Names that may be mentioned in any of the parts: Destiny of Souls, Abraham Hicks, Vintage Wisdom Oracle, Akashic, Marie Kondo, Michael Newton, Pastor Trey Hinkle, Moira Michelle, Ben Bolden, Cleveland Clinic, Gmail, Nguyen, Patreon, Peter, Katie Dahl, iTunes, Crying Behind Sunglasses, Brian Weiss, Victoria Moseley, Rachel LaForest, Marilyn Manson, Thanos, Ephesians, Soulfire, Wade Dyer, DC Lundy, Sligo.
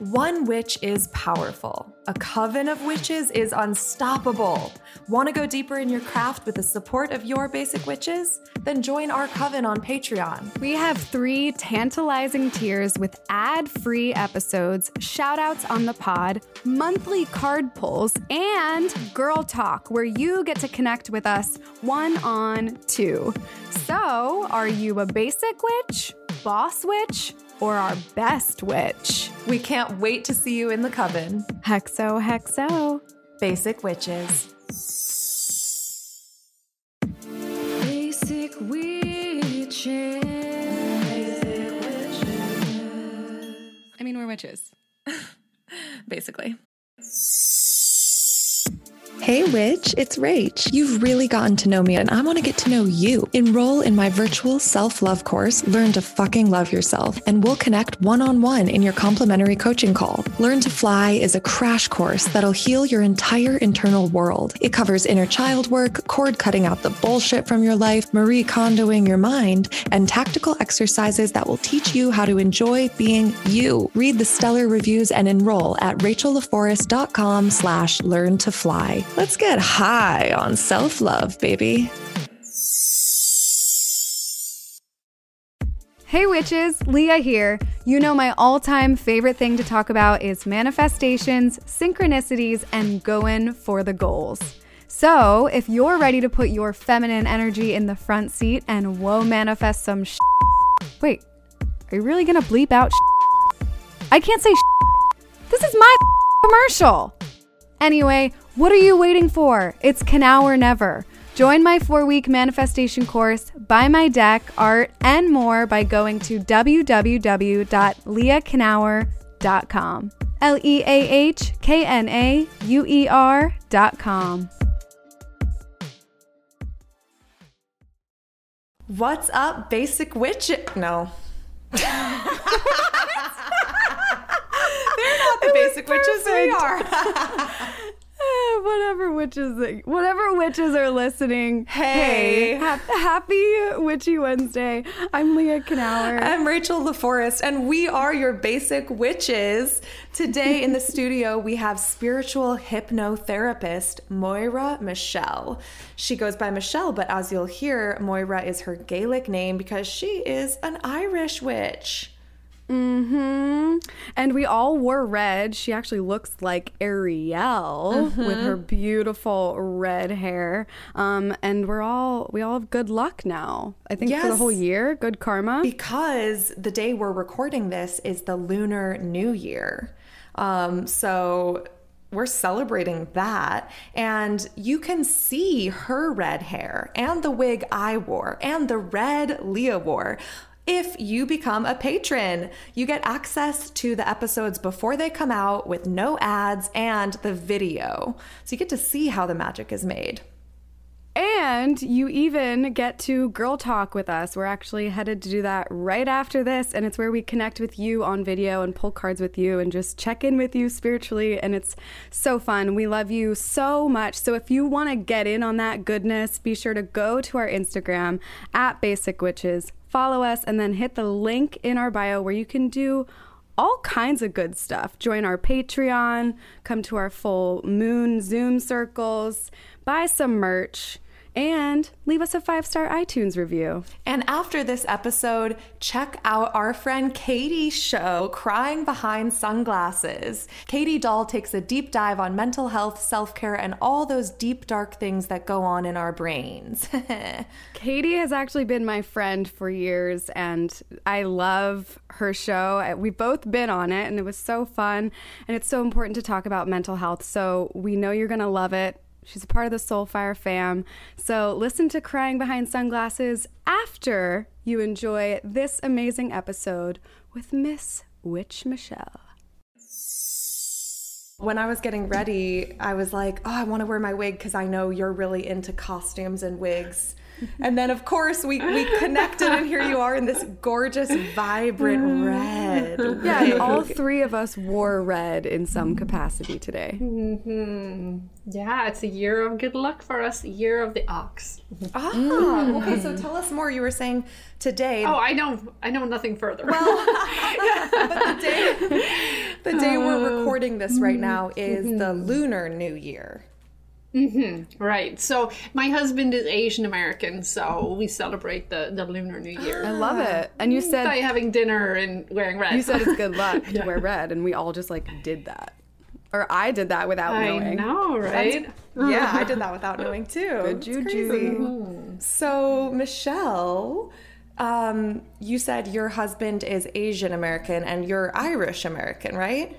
One witch is powerful. A coven of witches is unstoppable. Want to go deeper in your craft with the support of your basic witches? Then join our coven on Patreon. We have 3 tantalizing tiers with ad-free episodes, shout-outs on the pod, monthly card pulls, and Girl Talk, where you get to connect with us one-on-two. So, are you a basic witch, boss witch, or our best witch? We can't wait to see you in the coven. Hexo, hexo. Basic witches. Basic witches. Basic witches. I mean, we're witches. Basically. Hey witch, it's Rach. You've really gotten to know me and I want to get to know you. Enroll in my virtual self-love course, Learn to Fucking Love Yourself, and we'll connect one-on-one in your complimentary coaching call. Learn to Fly is a crash course that'll heal your entire internal world. It covers inner child work, cord cutting out the bullshit from your life, Marie Kondoing your mind, and tactical exercises that will teach you how to enjoy being you. Read the stellar reviews and enroll at rachellaforest.com/learntofly. Let's get high on self-love, baby. Hey witches, Leah here. You know my all-time favorite thing to talk about is manifestations, synchronicities, and going for the goals. So if you're ready to put your feminine energy in the front seat and whoa manifest some sh**. Wait, are you really gonna bleep out sh**? I can't say sh**. This is my commercial. Anyway, what are you waiting for? It's now or never. Join my 4-week manifestation course, buy my deck, art, and more by going to www.leahknauer.com. leahknauer.com. What's up, basic witch? No. They're not the basic witches, we are. Whatever witches are listening, hey. Happy Witchy Wednesday. I'm Leah Knauer. I'm Rachel LaForest, and we are your basic witches. Today in the studio, we have spiritual hypnotherapist Moira Michelle. She goes by Michelle, but as you'll hear, Moira is her Gaelic name because she is an Irish witch. Mm-hmm. And we all wore red. She actually looks like Ariel with her beautiful red hair. And we all have good luck now. I think for the whole year, good karma. Because the day we're recording this is the Lunar New Year. So we're celebrating that. And you can see her red hair and the wig I wore and the red Leah wore. If you become a patron, you get access to the episodes before they come out with no ads and the video. So you get to see how the magic is made. And you even get to Girl Talk with us. We're actually headed to do that right after this. And it's where we connect with you on video and pull cards with you and just check in with you spiritually. And it's so fun. We love you so much. So if you want to get in on that goodness, be sure to go to our Instagram at Basic Witches. Follow us and then hit the link in our bio where you can do all kinds of good stuff. Join our Patreon, come to our full moon Zoom circles, buy some merch, and leave us a 5-star iTunes review. And after this episode, check out our friend Katie's show, Crying Behind Sunglasses. Katie Dahl takes a deep dive on mental health, self-care, and all those deep, dark things that go on in our brains. Katie has actually been my friend for years, and I love her show. We've both been on it, and it was so fun, and it's so important to talk about mental health, so we know you're going to love it. She's a part of the Soulfire fam. So listen to Crying Behind Sunglasses after you enjoy this amazing episode with Miss Witch Michelle. When I was getting ready, I was like, oh, I want to wear my wig because I know you're really into costumes and wigs. And then, of course, we connected and here you are in this gorgeous, vibrant red. Yeah, and all 3 of us wore red in some capacity today. Mm-hmm. Yeah, it's a year of good luck for us, year of the ox. Ah, okay, so tell us more. You were saying today. Oh, I know nothing further. Well, but the day recording this right now is the Lunar New Year. Right. So my husband is Asian American, so we celebrate the Lunar New Year. I love it. And you said by having dinner and wearing red. You said it's good luck to wear red, and we all just like did that. Or I did that without knowing. I know, right? Yeah, I did that without knowing too. Good juju. So Michelle, you said your husband is Asian American and you're Irish American, right?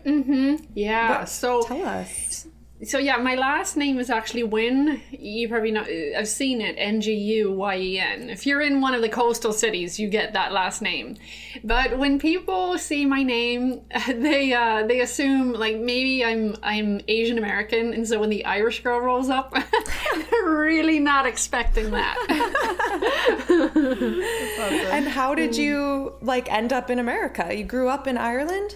Yeah. So tell us. So yeah, my last name is actually Nguyen. You probably know, I've seen it, Nguyen. If you're in one of the coastal cities, you get that last name. But when people see my name, they assume like maybe I'm Asian American, and so when the Irish girl rolls up, they're really not expecting that. And how did you like end up in America? You grew up in Ireland?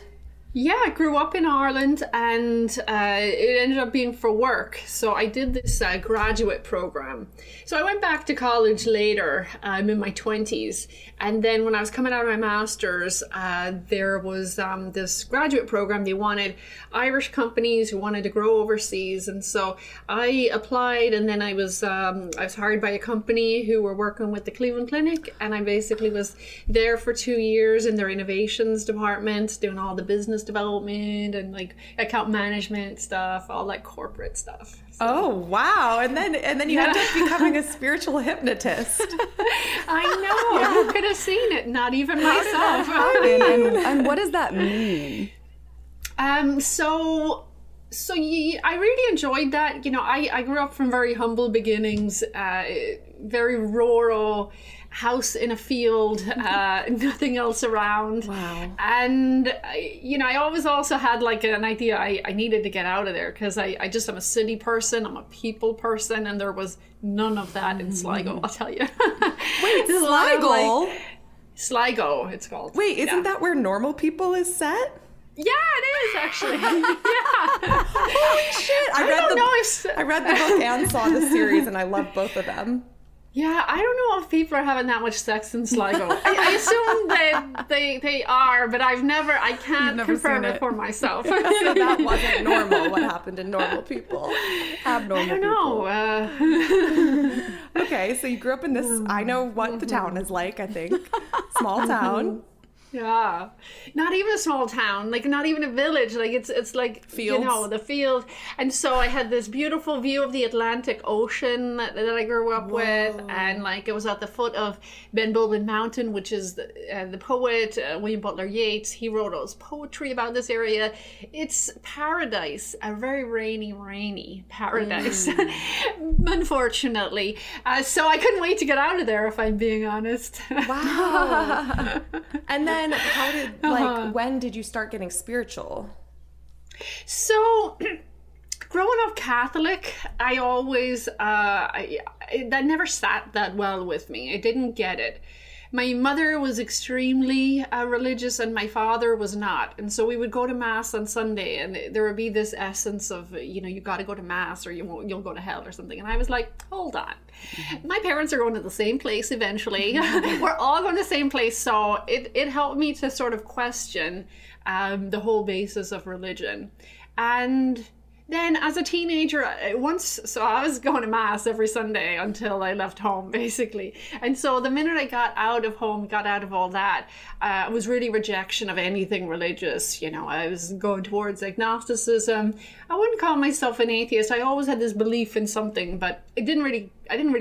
Yeah, I grew up in Ireland, and it ended up being for work. So I did this graduate program. So I went back to college later. I'm in my 20s. And then when I was coming out of my master's, there was this graduate program. They wanted Irish companies who wanted to grow overseas. And so I applied, and then I was hired by a company who were working with the Cleveland Clinic. And I basically was there for 2 years in their innovations department, doing all the business development and like account management stuff, all that corporate stuff. So. Oh wow! And then you end up becoming a spiritual hypnotist. I know. Who could have seen it? Not even myself. And what does that mean? I really enjoyed that. You know, I grew up from very humble beginnings, very rural. House in a field, nothing else around. Wow. And, you know, I always also had like an idea I needed to get out of there because I'm a city person, I'm a people person, and there was none of that in Sligo, I'll tell you. Wait, Sligo? Sligo, it's called. Wait, isn't that where Normal People is set? Yeah, it is actually. Holy shit. I read the book and saw the series, and I love both of them. Yeah, I don't know if people are having that much sex in Sligo. I assume that they are, but I can't confirm it for myself. So that wasn't normal, what happened to normal people. Abnormal people. I don't know. Okay, so you grew up in this, I know what the town is like, I think. Small town. Yeah, not even a small town, like not even a village, like it's like, fields. You know, the field. And so I had this beautiful view of the Atlantic Ocean that I grew up with. And like it was at the foot of Ben Bolden Mountain, which is the poet, William Butler Yeats. He wrote all his poetry about this area. It's paradise, a very rainy paradise, unfortunately. So I couldn't wait to get out of there, if I'm being honest. Wow. And then how did, like, when did you start getting spiritual? So, growing up Catholic, I always, that never sat that well with me. I didn't get it. My mother was extremely religious and my father was not. And so we would go to mass on Sunday and there would be this essence of, you know, you got to go to mass or you'll go to hell or something. And I was like, hold on. My parents are going to the same place eventually. We're all going to the same place. So it helped me to sort of question the whole basis of religion. And then as a teenager, I was going to mass every Sunday until I left home, basically. And so the minute I got out of home, got out of all that, it was really rejection of anything religious. You know, I was going towards agnosticism. I wouldn't call myself an atheist. I always had this belief in something, but I didn't really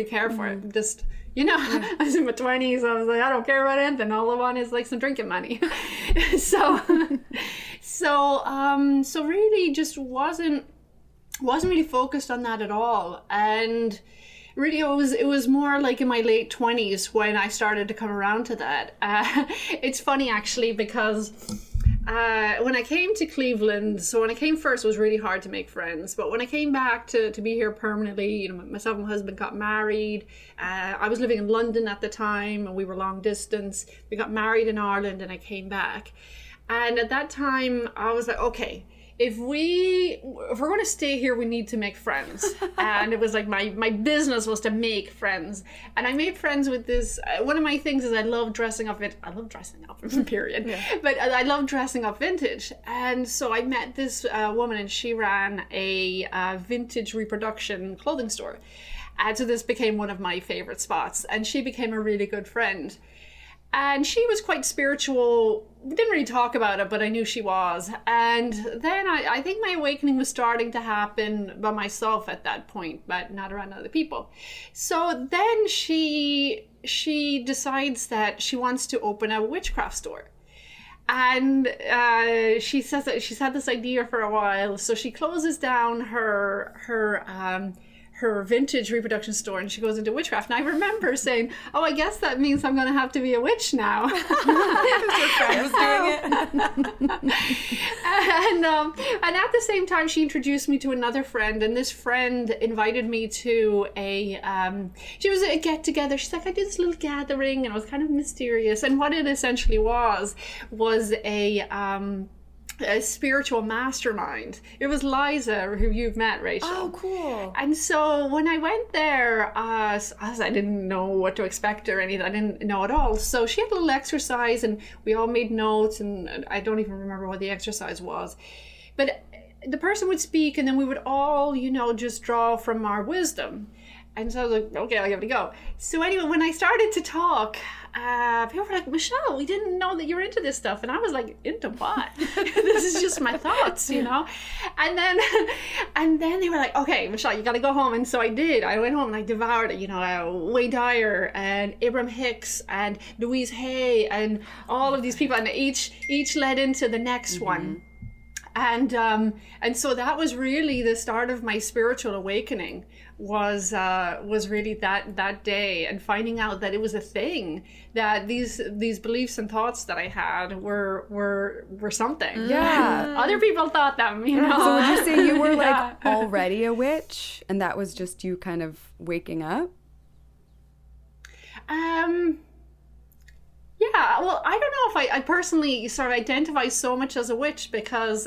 care for it. Just, you know, I was in my 20s. I was like, I don't care about anything. All I want is like some drinking money. So really just wasn't really focused on that at all. And really it was more like in my late 20s when I started to come around to that. It's funny actually because when I came to Cleveland, so when I came first, it was really hard to make friends. But when I came back to be here permanently, you know, myself and my husband got married. I was living in London at the time and we were long distance. We got married in Ireland and I came back. And at that time I was like, okay, if we're going to stay here, we need to make friends. And it was like my business was to make friends. And I made friends with this. One of my things is I love dressing up. I love dressing up, period. Yeah. But I love dressing up vintage. And so I met this woman, and she ran a vintage reproduction clothing store. And so this became one of my favorite spots. And she became a really good friend. And she was quite spiritual. We didn't really talk about it, but I knew she was. And then I think my awakening was starting to happen by myself at that point, but not around other people. So then she decides that she wants to open a witchcraft store. And she says that she's had this idea for a while. So she closes down her vintage reproduction store, and she goes into witchcraft. And I remember saying, oh, I guess that means I'm going to have to be a witch now. Because your friend was doing it. And at the same time, she introduced me to another friend, and this friend invited me to a, she was at a get-together. She's like, I did this little gathering, and it was kind of mysterious. And what it essentially was a spiritual mastermind. It was Liza, who you've met, Rachel. Oh, cool. And so when I went there, I didn't know what to expect or anything. I didn't know at all. So she had a little exercise, and we all made notes, and I don't even remember what the exercise was. But the person would speak, and then we would all, just draw from our wisdom. And so I was like, okay, I'll give it a go. So anyway, when I started to talk, people were like, Michelle, we didn't know that you were into this stuff. And I was like, into what? This is just my thoughts, . And then they were like, okay, Michelle, you got to go home. And so I did. I went home and I devoured it, Wade Dyer and Abraham Hicks and Louise Hay and all of these people. And each led into the next mm-hmm. one. And so that was really the start of my spiritual awakening. Was really that day, and finding out that it was a thing, that these beliefs and thoughts that I had were something. Yeah, and other people thought them. So would you say you were like already a witch, and that was just you kind of waking up? Yeah, well, I don't know if I personally sort of identify so much as a witch because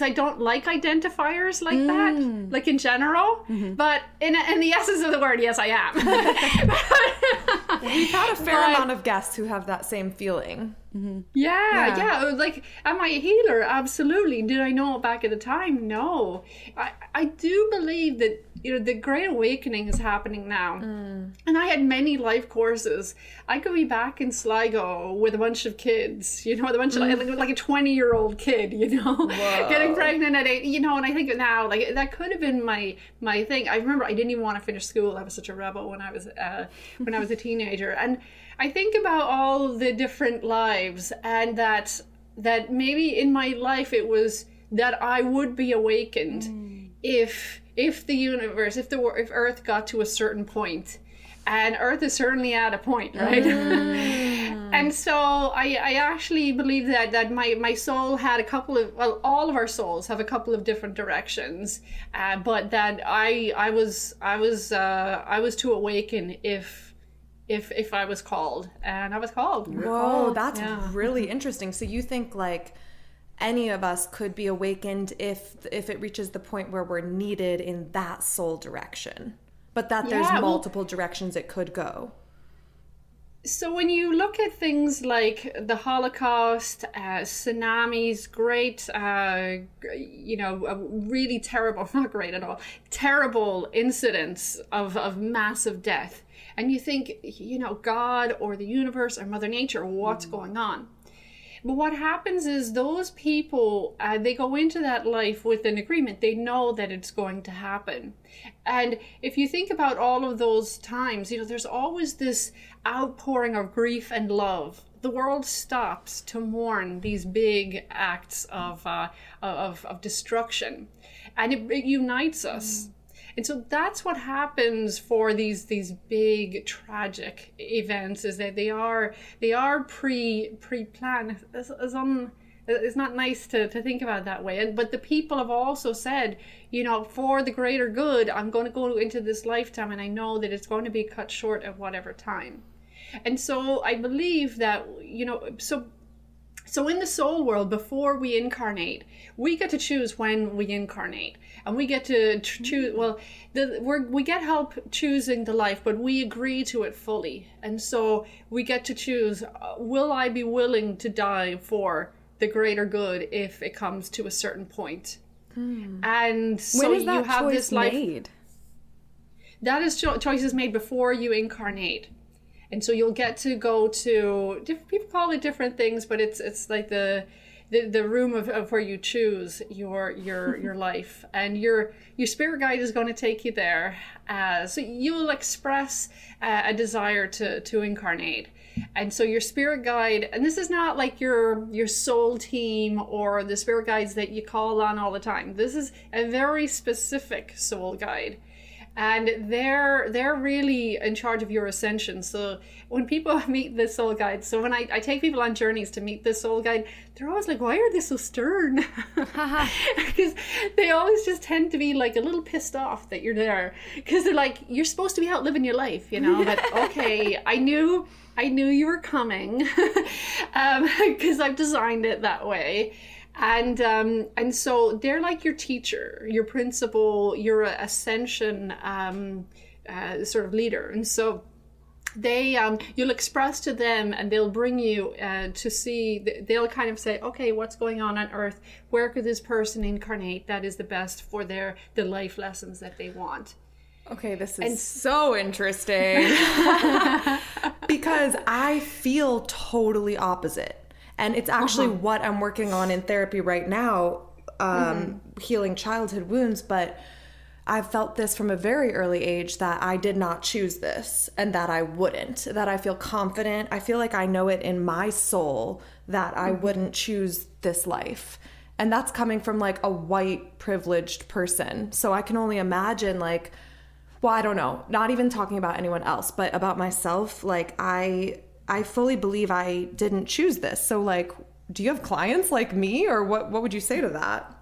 I don't like identifiers like that, like in general. Mm-hmm. But in the essence of the word, yes, I am. We've had a fair amount of guests who have that same feeling. Mm-hmm. Yeah. Like, am I a healer? Absolutely. Did I know back at the time? No. I do believe that the Great Awakening is happening now. Mm. And I had many life courses. I could be back in Sligo with a bunch of kids, with a bunch of like a 20-year-old kid, getting pregnant at 8, and I think now, like, that could have been my thing. I remember I didn't even want to finish school. I was such a rebel when I was a teenager. And I think about all the different lives, and that maybe in my life it was that I would be awakened if the universe, if Earth got to a certain point. And Earth is certainly at a point, right? And so I actually believe that my soul had a couple of, well, all of our souls have a couple of different directions, but that I was to awaken if I was called, and I was called. Whoa, that's really interesting. So you think like any of us could be awakened if it reaches the point where we're needed in that soul direction, but that there's multiple directions it could go. So when you look at things like the Holocaust, tsunamis, really terrible—not great at all—terrible incidents of massive death, and you think, God or the universe or Mother Nature, what's going on? But what happens is those people, they go into that life with an agreement. They know that it's going to happen. And if you think about all of those times, there's always this outpouring of grief and love. The world stops to mourn these big acts of destruction. And it unites us. And so that's what happens for these big tragic events, is that they are pre-planned. It's not nice to think about it that way. And, but the people have also said, for the greater good, I'm going to go into this lifetime, and I know that it's going to be cut short at whatever time. And so I believe that, So in the soul world, before we incarnate, we get to choose when we incarnate, and we get to choose, well, we get help choosing the life, but we agree to it fully. And so we get to choose, will I be willing to die for the greater good if it comes to a certain point? Mm. And so when is that you have choice this life made? That is choices made before you incarnate. And so you'll get to go to, people call it different things, but it's like the room of where you choose your life, and your spirit guide is going to take you there. So you will express a desire to incarnate, and so your spirit guide, and this is not like your soul team or the spirit guides that you call on all the time. This is a very specific soul guide. And they're really in charge of your ascension. So when people meet the soul guide, so when I take people on journeys to meet the soul guide, they're always like, why are they so stern? Because they always just tend to be like a little pissed off that you're there, because they're like, you're supposed to be out living your life, you know. But okay, I knew you were coming, because I've designed it that way. And so they're like your teacher, your principal, your ascension sort of leader. And so they you'll express to them, and they'll bring you to see, they'll kind of say, okay, what's going on earth? Where could this person incarnate that is the best for the life lessons that they want? Okay, this is so interesting. Because I feel totally opposite. And it's actually what I'm working on in therapy right now, healing childhood wounds. But I've felt this from a very early age, that I did not choose this and that I wouldn't, that I feel confident. I feel like I know it in my soul that I wouldn't choose this life. And that's coming from like a white privileged person. So I can only imagine, like, well, I don't know, not even talking about anyone else, but about myself, like I fully believe I didn't choose this. So, like, do you have clients like me, or what would you say to that?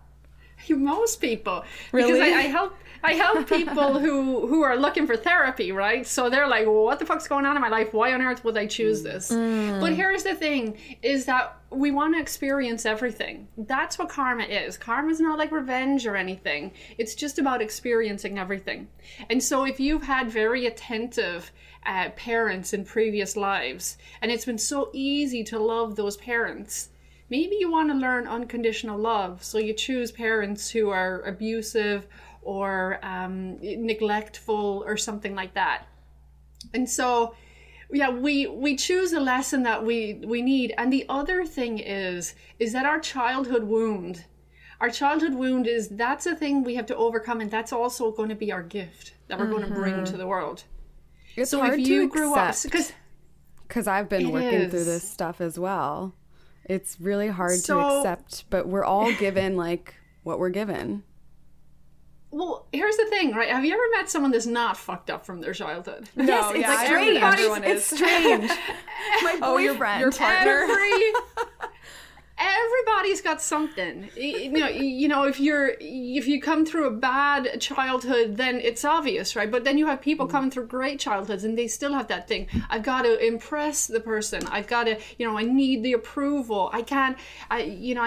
Most people. Really? Because I help people who are looking for therapy, right? So they're like, well, what the fuck's going on in my life? Why on earth would I choose this? Mm. But here's the thing, is that we want to experience everything. That's what karma is. Karma is not like revenge or anything. It's just about experiencing everything. And so if you've had very attentive parents in previous lives, and it's been so easy to love those parents, maybe you want to learn unconditional love. So you choose parents who are abusive or neglectful or something like that. And so, yeah, we choose a lesson that we need. And the other thing is that our childhood wound is, that's a thing we have to overcome, and that's also going to be our gift that we're going to bring to the world. It's so hard if you grew up, because I've been working through this stuff as well. It's really hard to accept, but we're all given like what we're given. Well, here's the thing, right? Have you ever met someone that's not fucked up from their childhood? No, yes, it's like strange. Everyone is. It's strange. My boyfriend, your partner. Everybody's got something. You know, if you come through a bad childhood, then it's obvious, right? But then you have people coming through great childhoods, and they still have that thing. I've got to impress the person. I've got to, you know, I need the approval. I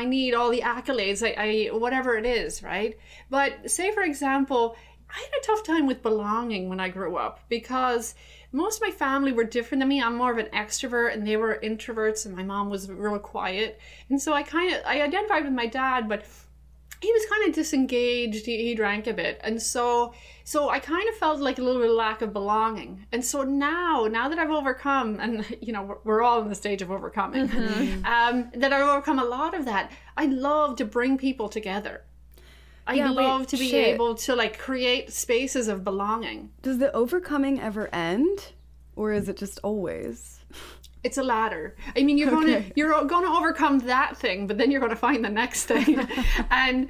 need all the accolades. I whatever it is, right? But say, for example, I had a tough time with belonging when I grew up, because most of my family were different than me. I'm more of an extrovert, and they were introverts, and my mom was real quiet. And so I identified with my dad, but he was kind of disengaged. He drank a bit. And so I kind of felt like a little bit of lack of belonging. And so now that I've overcome, and, you know, we're all in the stage of overcoming, that I've overcome a lot of that, I love to bring people together. Able to like create spaces of belonging. Does the overcoming ever end, or is it just always? It's a ladder. I mean, you're going to overcome that thing, but then you're going to find the next thing. And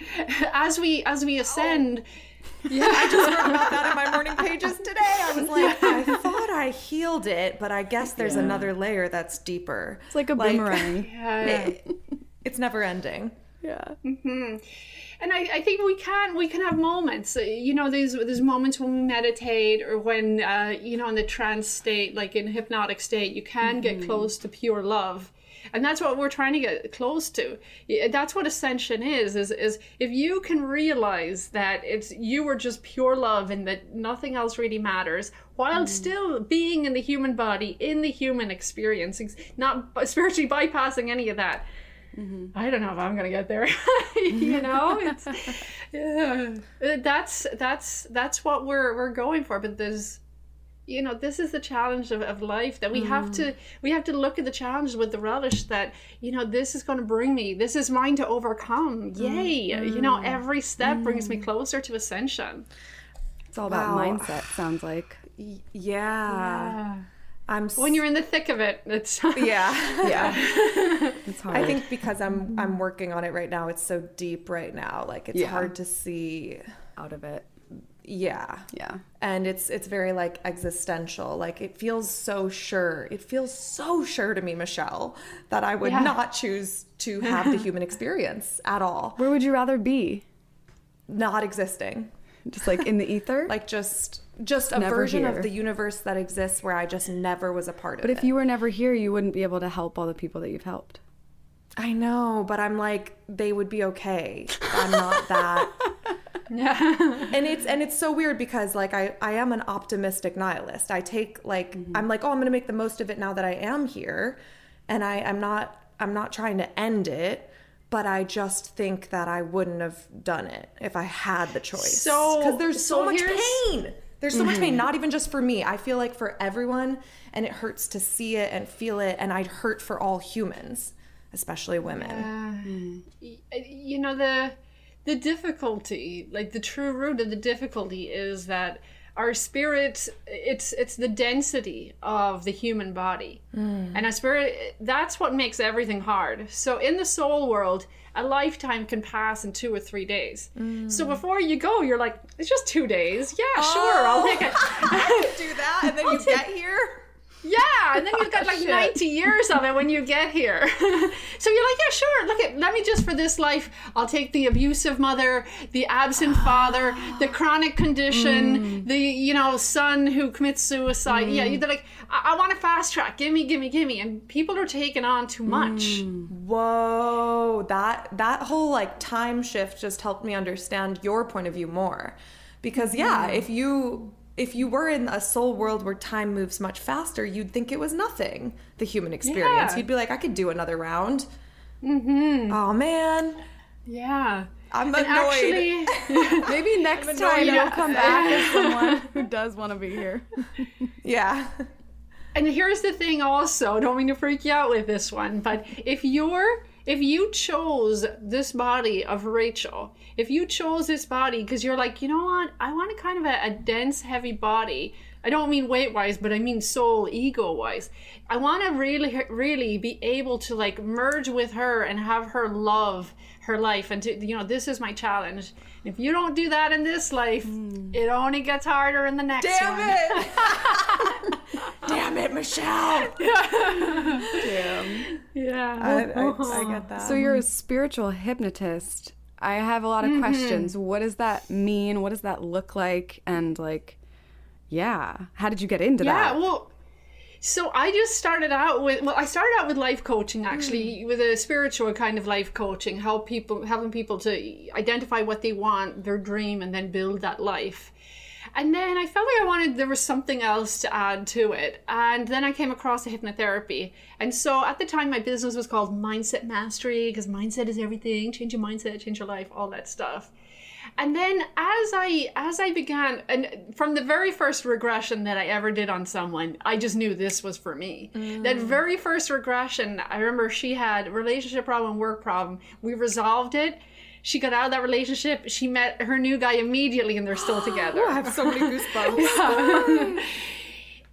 as we ascend. Yeah, I just wrote about that in my morning pages today. I was like, I thought I healed it, but I guess there's another layer that's deeper. It's like a boomerang. Yeah. It's never ending. Yeah. Mm-hmm. And I think we can have moments, you know, there's moments when we meditate, or when, you know, in the trance state, like in hypnotic state, you can get close to pure love. And that's what we're trying to get close to. That's what ascension is if you can realize that it's you were just pure love and that nothing else really matters, while still being in the human body, in the human experience, not spiritually bypassing any of that. Mm-hmm. I don't know if I'm going to get there. You know, it's, yeah. That's what we're going for. But there's, you know, this is the challenge of life, that we have to look at the challenge with the relish that, you know, this is going to bring me, this is mine to overcome. Yay. You know, every step brings me closer to ascension. It's all about mindset, sounds like. Yeah. When you're in the thick of it, it's it's hard. I think because I'm working on it right now, it's so deep right now, like it's hard to see out of it. Yeah. And it's very like existential. Like it feels so sure. It feels so sure to me, Michelle, that I would not choose to have the human experience at all. Where would you rather be? Not existing. Just like in the ether? Like just a never version here of the universe that exists where I just never was a part of it. But if you were never here, you wouldn't be able to help all the people that you've helped. I know, but I'm like, they would be okay. I'm not that. And it's so weird because like I am an optimistic nihilist. I take like I'm like, oh, I'm gonna make the most of it now that I am here, and I'm not trying to end it. But I just think that I wouldn't have done it if I had the choice. So because there's so much pain. There's so much pain, not even just for me. I feel like for everyone, and it hurts to see it and feel it, and I'd hurt for all humans, especially women. You know, the difficulty, like the true root of the difficulty is that our spirit, it's the density of the human body. And our spirit, that's what makes everything hard. So in the soul world, a lifetime can pass in 2 or 3 days. So before you go, you're like, it's just 2 days. Yeah, sure, I'll take it. I can do that, and then you get here? Yeah, and then you've got like 90 years of it when you get here. So you're like, yeah, sure, look at, let me just for this life, I'll take the abusive mother, the absent father, the chronic condition, the, you know, son who commits suicide. Yeah, they're like, I want a fast track, gimme. And people are taking on too much. Whoa, that whole like time shift just helped me understand your point of view more. Because if you were in a soul world where time moves much faster, you'd think it was nothing, the human experience. Yeah. You'd be like, I could do another round. Oh, man. Yeah. I'm annoyed. And actually, maybe next time I'll come back as someone who does want to be here. Yeah. And here's the thing also, don't mean to freak you out with this one, but if you chose this body of Rachel, if you chose this body because you're like, you know what, I want a kind of a dense, heavy body. I don't mean weight-wise, but I mean soul, ego-wise. I want to really, really be able to like merge with her and have her love her life. And to, you know, this is my challenge. If you don't do that in this life, it only gets harder in the next one. Damn it! Damn it, Michelle! Damn. Yeah. I get that. So you're a spiritual hypnotist. I have a lot of questions. What does that mean? What does that look like? And like, how did you get into that? Yeah, well, so I started out with life coaching, actually, with a spiritual kind of life coaching, helping people to identify what they want, their dream, and then build that life. And then I felt like there was something else to add to it. And then I came across hypnotherapy. And so at the time, my business was called Mindset Mastery, because mindset is everything. Change your mindset, change your life, all that stuff. And then as I began, and from the very first regression that I ever did on someone, I just knew this was for me. That very first regression, I remember she had relationship problem, work problem. We resolved it. She got out of that relationship. She met her new guy immediately, and they're still together. Oh, I have so many goosebumps.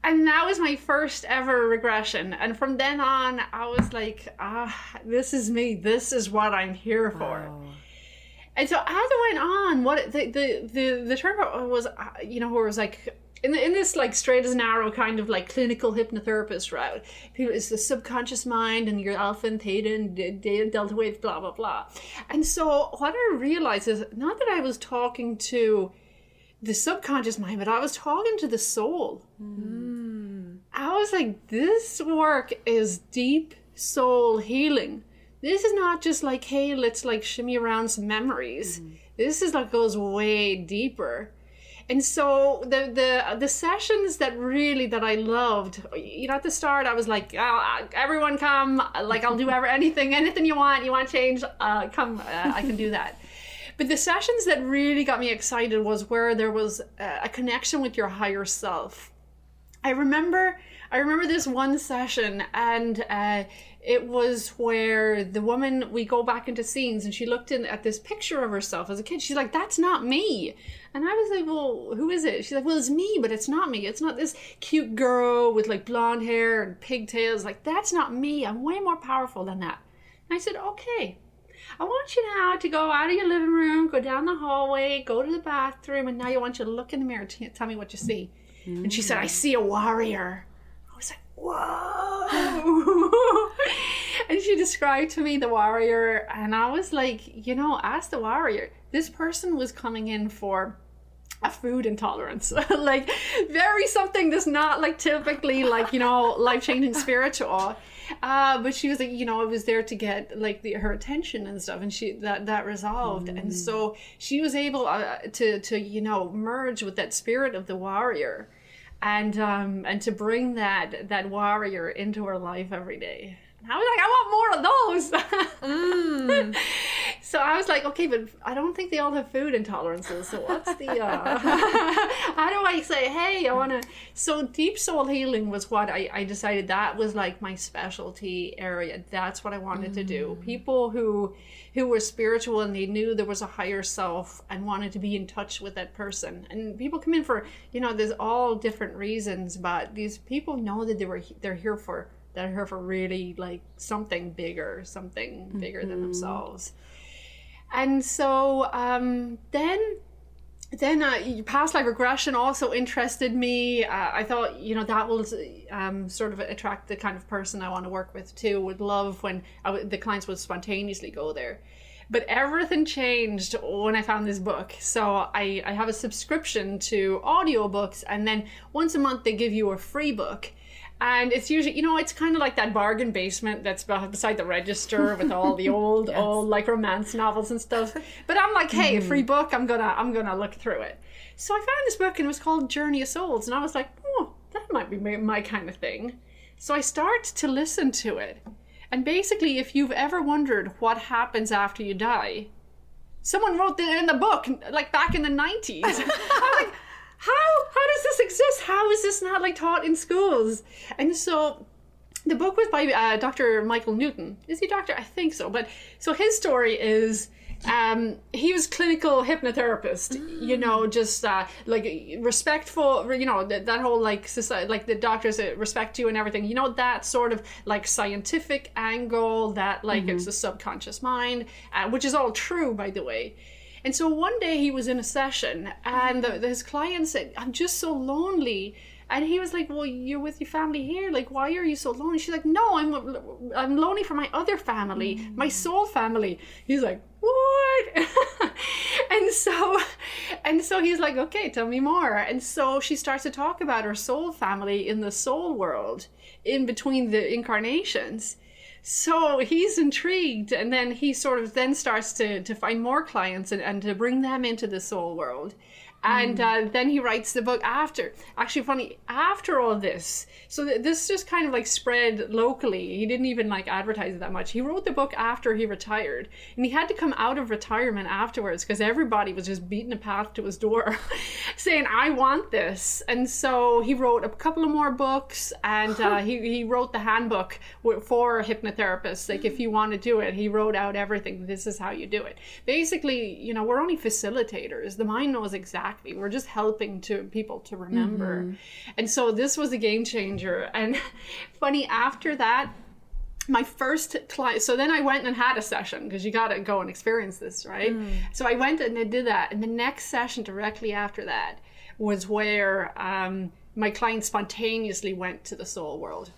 And that was my first ever regression. And from then on, I was like, this is me. This is what I'm here for. Wow. And so as I went on, what the term was, you know, where it was like, in this like straight as an arrow kind of like clinical hypnotherapist route, it's the subconscious mind and your alpha and theta and delta waves, blah, blah, blah. And so what I realized is not that I was talking to the subconscious mind, but I was talking to the soul. I was like, this work is deep soul healing. This is not just like, hey, let's like shimmy around some memories. Mm-hmm. This is like goes way deeper. And so the sessions that really, that I loved, you know, at the start, I was like, oh, everyone come, like I'll do anything you want change, come, I can do that. But the sessions that really got me excited was where there was a connection with your higher self. I remember this one session, and it was where the woman, we go back into scenes, and she looked in at this picture of herself as a kid. She's like, that's not me. And I was like, well, who is it? She's like, well, it's me, but it's not me. It's not this cute girl with like blonde hair and pigtails. Like, that's not me. I'm way more powerful than that. And I said, okay, I want you now to go out of your living room, go down the hallway, go to the bathroom, and now I want you to look in the mirror and tell me what you see. Mm-hmm. And she said, I see a warrior. I was like, whoa. And she described to me the warrior, and I was like, you know, ask the warrior. This person was coming in for a food intolerance, like very something that's not like typically like, you know, life-changing spiritual. But she was like, you know, I was there to get like her attention and stuff, and she that resolved. Mm. And so she was able to you know, merge with that spirit of the warrior, and to bring that warrior into her life every day. And I was like, I want more of those. Mm. So I was like, okay, but I don't think they all have food intolerances. So what's the, how do I say, hey, I want to, so deep soul healing was what I decided that was like my specialty area. That's what I wanted to do. People who were spiritual and they knew there was a higher self and wanted to be in touch with that person. And people come in for, you know, there's all different reasons, but these people know that they're here for, that are for really like something bigger than themselves. And so then past life regression also interested me. I thought, you know, that will sort of attract the kind of person I want to work with too. Would love when the clients would spontaneously go there. But everything changed when I found this book. So I have a subscription to audiobooks, and then once a month they give you a free book. And it's usually, you know, it's kind of like that bargain basement that's beside the register with all the old, yes, old like romance novels and stuff. But I'm like, hey, a free book, I'm gonna look through it. So I found this book, and it was called Journey of Souls, and I was like, oh, that might be my kind of thing. So I start to listen to it, and basically, if you've ever wondered what happens after you die, someone wrote that in the book, like back in the 90s. I'm like, How does this exist? How is this not like taught in schools? And so the book was by Dr. Michael Newton. Is he a doctor? I think so. But so his story is, he was clinical hypnotherapist, you know, just like respectful, you know, that whole like society, like the doctors that respect you and everything, you know, that sort of like scientific angle that like it's the subconscious mind, which is all true, by the way. And so one day he was in a session, and his client said, I'm just so lonely. And he was like, well, you're with your family here. Like, why are you so lonely? She's like, no, I'm lonely for my other family, my soul family. He's like, what? and so he's like, okay, tell me more. And so she starts to talk about her soul family in the soul world, in between the incarnations. So he's intrigued, and then he sort of then starts to find more clients and to bring them into the soul world. And then he writes the book after. Actually, funny, after all this, so this just kind of like spread locally. He didn't even like advertise it that much. He wrote the book after he retired, and he had to come out of retirement afterwards because everybody was just beating a path to his door saying, I want this. And so he wrote a couple of more books, and he wrote the handbook for hypnotherapists. Like, if you want to do it, he wrote out everything. This is how you do it. Basically, you know, we're only facilitators. The mind knows exactly. We're just helping to people to remember. And so this was a game changer. And funny, after that, my first client, so then I went and had a session, because you got to go and experience this, right? So I went and I did that, and the next session directly after that was where my client spontaneously went to the soul world.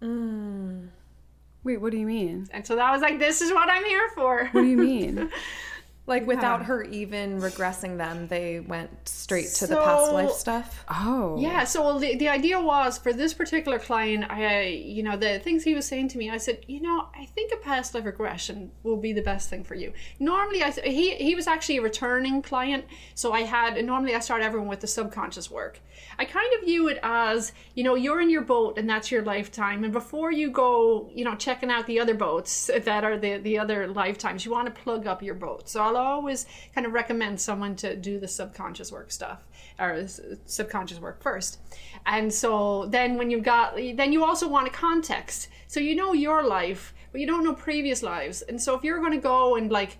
Wait, what do you mean? And so that was like, this is what I'm here for. What do you mean? Like without her even regressing them, they went straight to the past life stuff. Oh. Yeah. So well, the idea was for this particular client, the things he was saying to me, I said, I think a past life regression will be the best thing for you. Normally, he was actually a returning client. So normally I start everyone with the subconscious work. I kind of view it as, you're in your boat and that's your lifetime. And before you go, checking out the other boats that are the other lifetimes, you want to plug up your boat. So I'll always kind of recommend someone to do the subconscious work stuff or subconscious work first. And so then then you also want a context. So you know your life, but you don't know previous lives. And so if you're going to go and like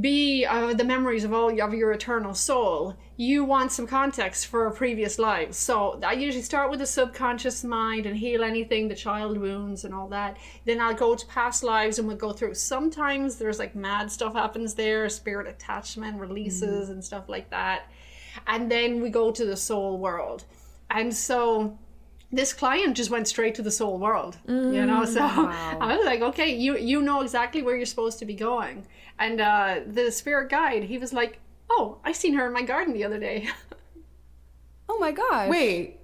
be the memories of all of your eternal soul, you want some context for previous lives. So I usually start with the subconscious mind and heal anything, the child wounds and all that. Then I'll go to past lives and we'll go through. Sometimes there's like mad stuff happens there, spirit attachment releases and stuff like that. And then we go to the soul world. And so this client just went straight to the soul world, So wow. I was like, okay, you know exactly where you're supposed to be going. And the spirit guide, he was like, oh, I seen her in my garden the other day. Oh my gosh. Wait.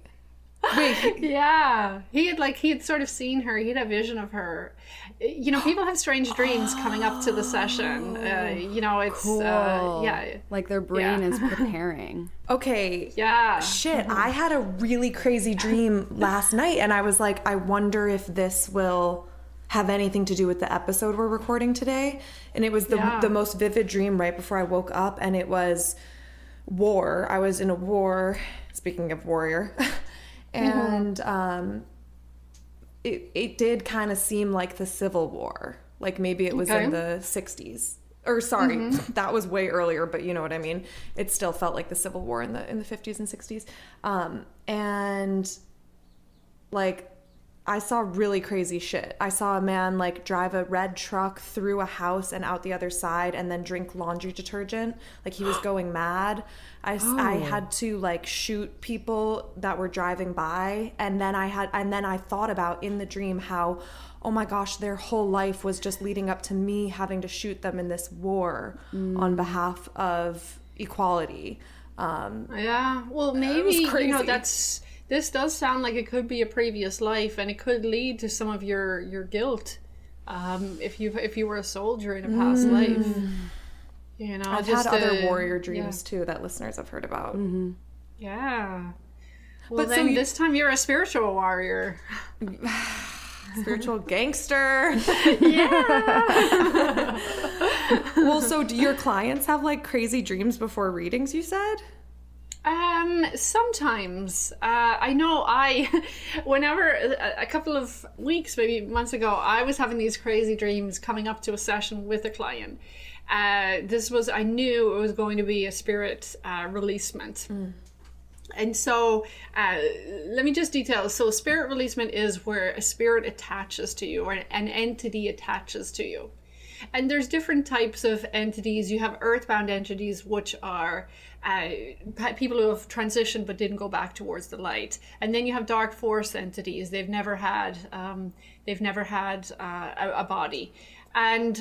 Yeah. He had sort of seen her. He had a vision of her. People have strange dreams coming up to the session. It's cool. Like their brain is preparing. Okay. Yeah. Shit. Mm-hmm. I had a really crazy dream last night, and I was like, I wonder if this will have anything to do with the episode we're recording today. And it was the most vivid dream right before I woke up, and it was war. I was in a war. Speaking of warrior, and It did kind of seem like the Civil War. Like maybe it was in the 60s. Or sorry, that was way earlier, but you know what I mean. It still felt like the Civil War in the 50s and 60s. And like I saw really crazy shit. I saw a man like drive a red truck through a house and out the other side and then drink laundry detergent. Like he was going mad. I had to like shoot people that were driving by, and then I thought about in the dream how, oh my gosh, their whole life was just leading up to me having to shoot them in this war on behalf of equality. Well, maybe that's. This does sound like it could be a previous life, and it could lead to some of your guilt, if you were a soldier in a past life. I've had other warrior dreams too that listeners have heard about. Mm-hmm. Yeah, well, but then this time you're a spiritual warrior, spiritual gangster. Yeah. Well, so do your clients have like crazy dreams before readings? You said. Sometimes, I know whenever a couple of weeks, maybe months ago, I was having these crazy dreams coming up to a session with a client. I knew it was going to be a spirit, releasement. Mm. And so, let me just detail. So spirit releasement is where a spirit attaches to you or an entity attaches to you. And there's different types of entities. You have earthbound entities, which are people who have transitioned but didn't go back towards the light. And then you have dark force entities. They've never had a body. And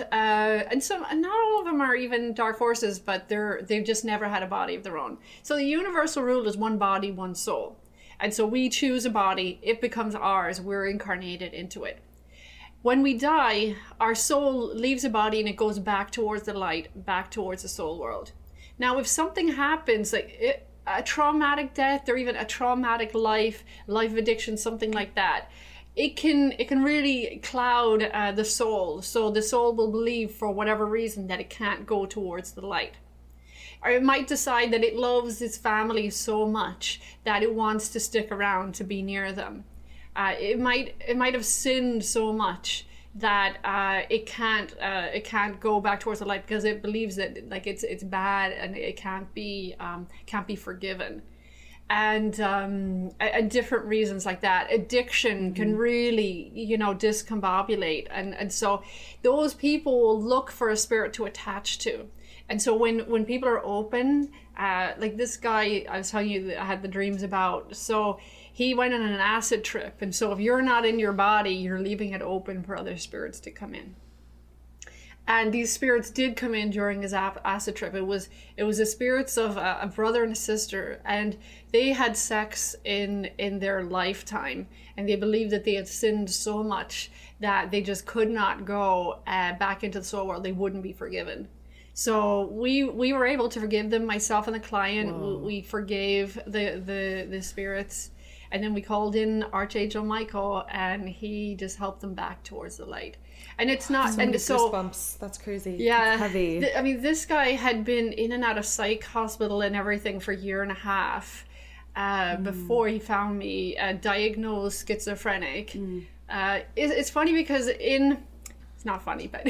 some, not all of them are even dark forces, but they've just never had a body of their own. So the universal rule is one body, one soul. And so we choose a body. It becomes ours. We're incarnated into it. When we die, our soul leaves the body and it goes back towards the light, back towards the soul world. Now, if something happens, like a traumatic death or even a traumatic life of addiction, something like that, it can really cloud the soul. So the soul will believe for whatever reason that it can't go towards the light. Or it might decide that it loves its family so much that it wants to stick around to be near them. It might have sinned so much that it can't go back towards the light because it believes that like it's bad and it can't be forgiven, and different reasons like that. Addiction can really discombobulate, and so those people will look for a spirit to attach to. And so when people are open, like this guy I was telling you that I had the dreams about, so he went on an acid trip. And so if you're not in your body, you're leaving it open for other spirits to come in. And these spirits did come in during his acid trip. It was the spirits of a brother and a sister, and they had sex in their lifetime, and they believed that they had sinned so much that they just could not go back into the soul world. They wouldn't be forgiven. So we were able to forgive them. Myself and the client, we forgave the spirits, and then we called in Archangel Michael, and he just helped them back towards the light. And it's not, so and so bumps. That's crazy. Yeah, it's heavy. I mean, this guy had been in and out of psych hospital and everything for a year and a half before he found me, diagnosed schizophrenic. It's funny because it's not funny, but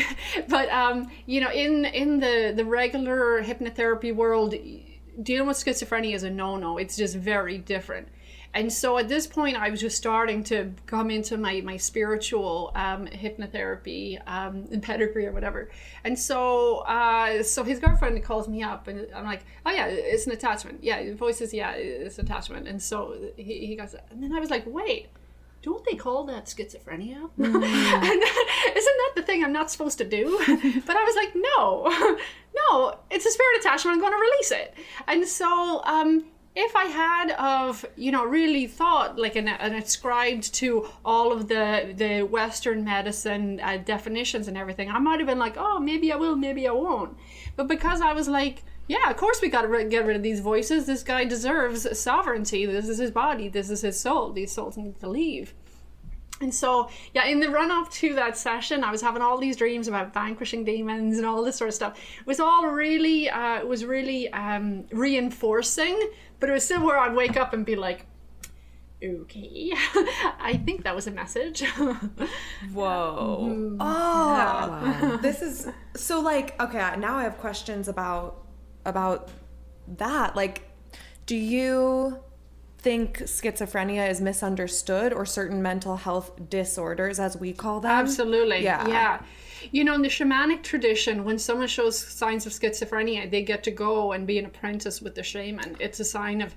you know, in the regular hypnotherapy world, dealing with schizophrenia is a no-no. It's just very different. And so at this point, I was just starting to come into my spiritual hypnotherapy pedigree or whatever. And so his girlfriend calls me up, and I'm like, oh yeah, it's an attachment. Yeah, the voice is, yeah, it's an attachment. And so he goes, and then I was like, wait, don't they call that schizophrenia? Mm. And that, isn't that the thing I'm not supposed to do? But I was like, no, it's a spirit attachment. I'm going to release it. And so... if I had really thought like and ascribed to all of the Western medicine definitions and everything, I might have been like, oh, maybe I will, maybe I won't. But because I was like, yeah, of course we got to get rid of these voices. This guy deserves sovereignty. This is his body. This is his soul. These souls need to leave. And so, yeah, in the run-up to that session, I was having all these dreams about vanquishing demons and all this sort of stuff. It was all really, reinforcing, but it was still where I'd wake up and be like, okay, I think that was a message. Whoa. Mm-hmm. Oh, yeah. Wow. This is, so like, okay, now I have questions about that. Like, do you... think schizophrenia is misunderstood, or certain mental health disorders, as we call them? Absolutely. Yeah. You know, in the shamanic tradition, when someone shows signs of schizophrenia, they get to go and be an apprentice with the shaman. It's a sign of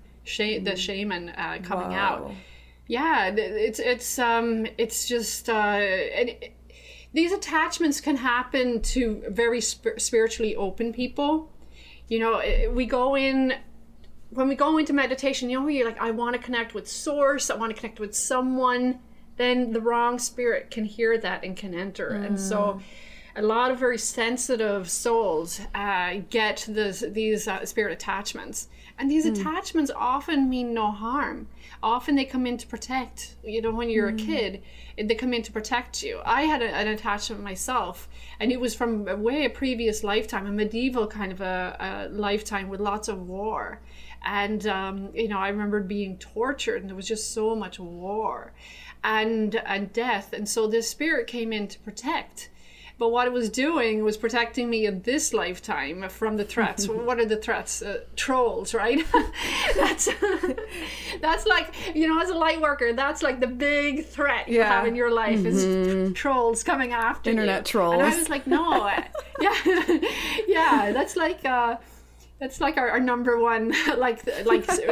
the shaman coming out. Yeah, it's just these attachments can happen to very spiritually open people. You know, when we go into meditation, you know, you're like, I want to connect with source, I want to connect with someone, then the wrong spirit can hear that and can enter. And so a lot of very sensitive souls get these spirit attachments. And these attachments often mean no harm. Often they come in to protect, you know, when you're a kid, they come in to protect you. I had an attachment myself, and it was from a previous lifetime, a medieval kind of a lifetime with lots of war. And, you know, I remember being tortured, and there was just so much war and death. And so this spirit came in to protect. But what it was doing was protecting me in this lifetime from the threats. What are the threats? Trolls, right? That's like, you know, as a light worker, that's like the big threat you have in your life is trolls coming after Internet trolls. And I was like, no. That's like... that's like our number one, like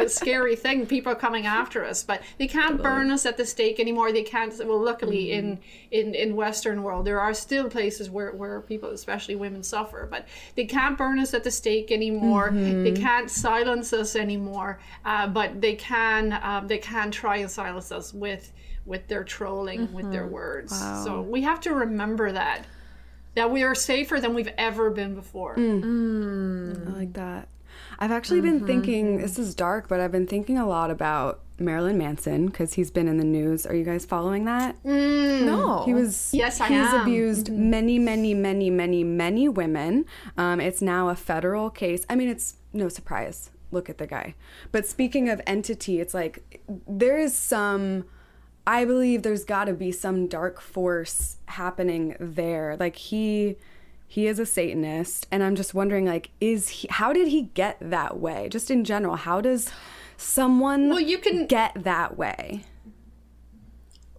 scary thing. People are coming after us, but they can't burn us at the stake anymore. They can't. Well, luckily in Western world, there are still places where people, especially women, suffer. But they can't burn us at the stake anymore. Mm-hmm. They can't silence us anymore. But they can try and silence us with their trolling, with their words. Wow. So we have to remember that we are safer than we've ever been before. I like that. I've actually been thinking, this is dark, but I've been thinking a lot about Marilyn Manson, because he's been in the news. Are you guys following that? No. He was. Yes, he's abused many, many, many, many, many women. It's now a federal case. I mean, it's no surprise. Look at the guy. But speaking of entity, it's like there is some... I believe there's got to be some dark force happening there. Like he is a Satanist, and I'm just wondering, like, how did he get that way? Just in general, how does someone get that way?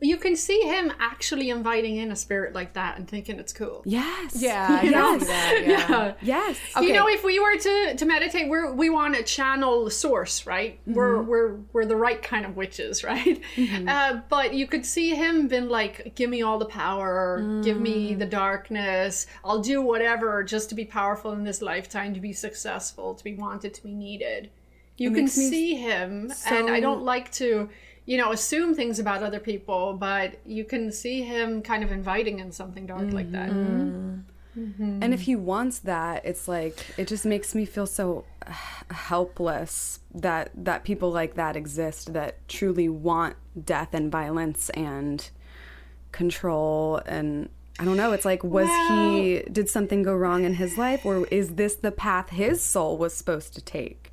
You can see him actually inviting in a spirit like that and thinking it's cool. Yes. Yeah. Yes. Okay. You know, if we were to meditate, we want to channel the source, right? Mm-hmm. We're the right kind of witches, right? Mm-hmm. But you could see him been like, give me all the power, give me the darkness. I'll do whatever just to be powerful in this lifetime, to be successful, to be wanted, to be needed. You can see him, so... and I don't like to... you know, assume things about other people, but you can see him kind of inviting in something dark like that. Mm-hmm. And if he wants that, it's like, it just makes me feel so helpless that people like that exist, that truly want death and violence and control. And I don't know, it's like, did something go wrong in his life, or is this the path his soul was supposed to take?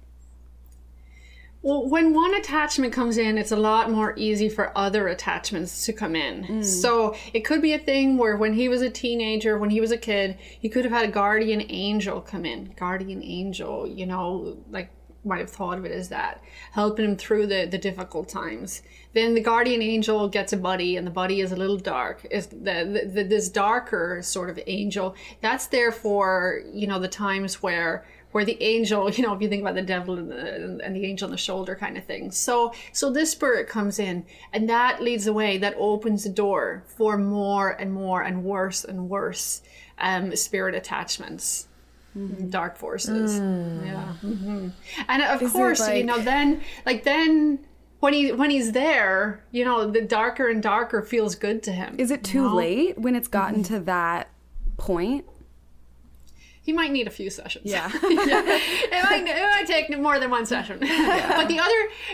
Well, when one attachment comes in, it's a lot more easy for other attachments to come in. So it could be a thing where when he was a teenager, when he was a kid, he could have had a guardian angel come in. Guardian angel, you know, like might have thought of it as that, helping him through the difficult times. Then the guardian angel gets a buddy, and the buddy is a little dark. Is this darker sort of angel that's there for, you know, the times where the angel, you know, if you think about the devil and the angel on the shoulder kind of thing. So this spirit comes in, and that leads the way, that opens the door for more and more and worse spirit attachments, dark forces. Yeah. Mm-hmm. And of course, like... you know, then when he's there, you know, the darker and darker feels good to him. Is it too late when it's gotten to that point? He might need a few sessions. Yeah. It might take more than one session. Yeah.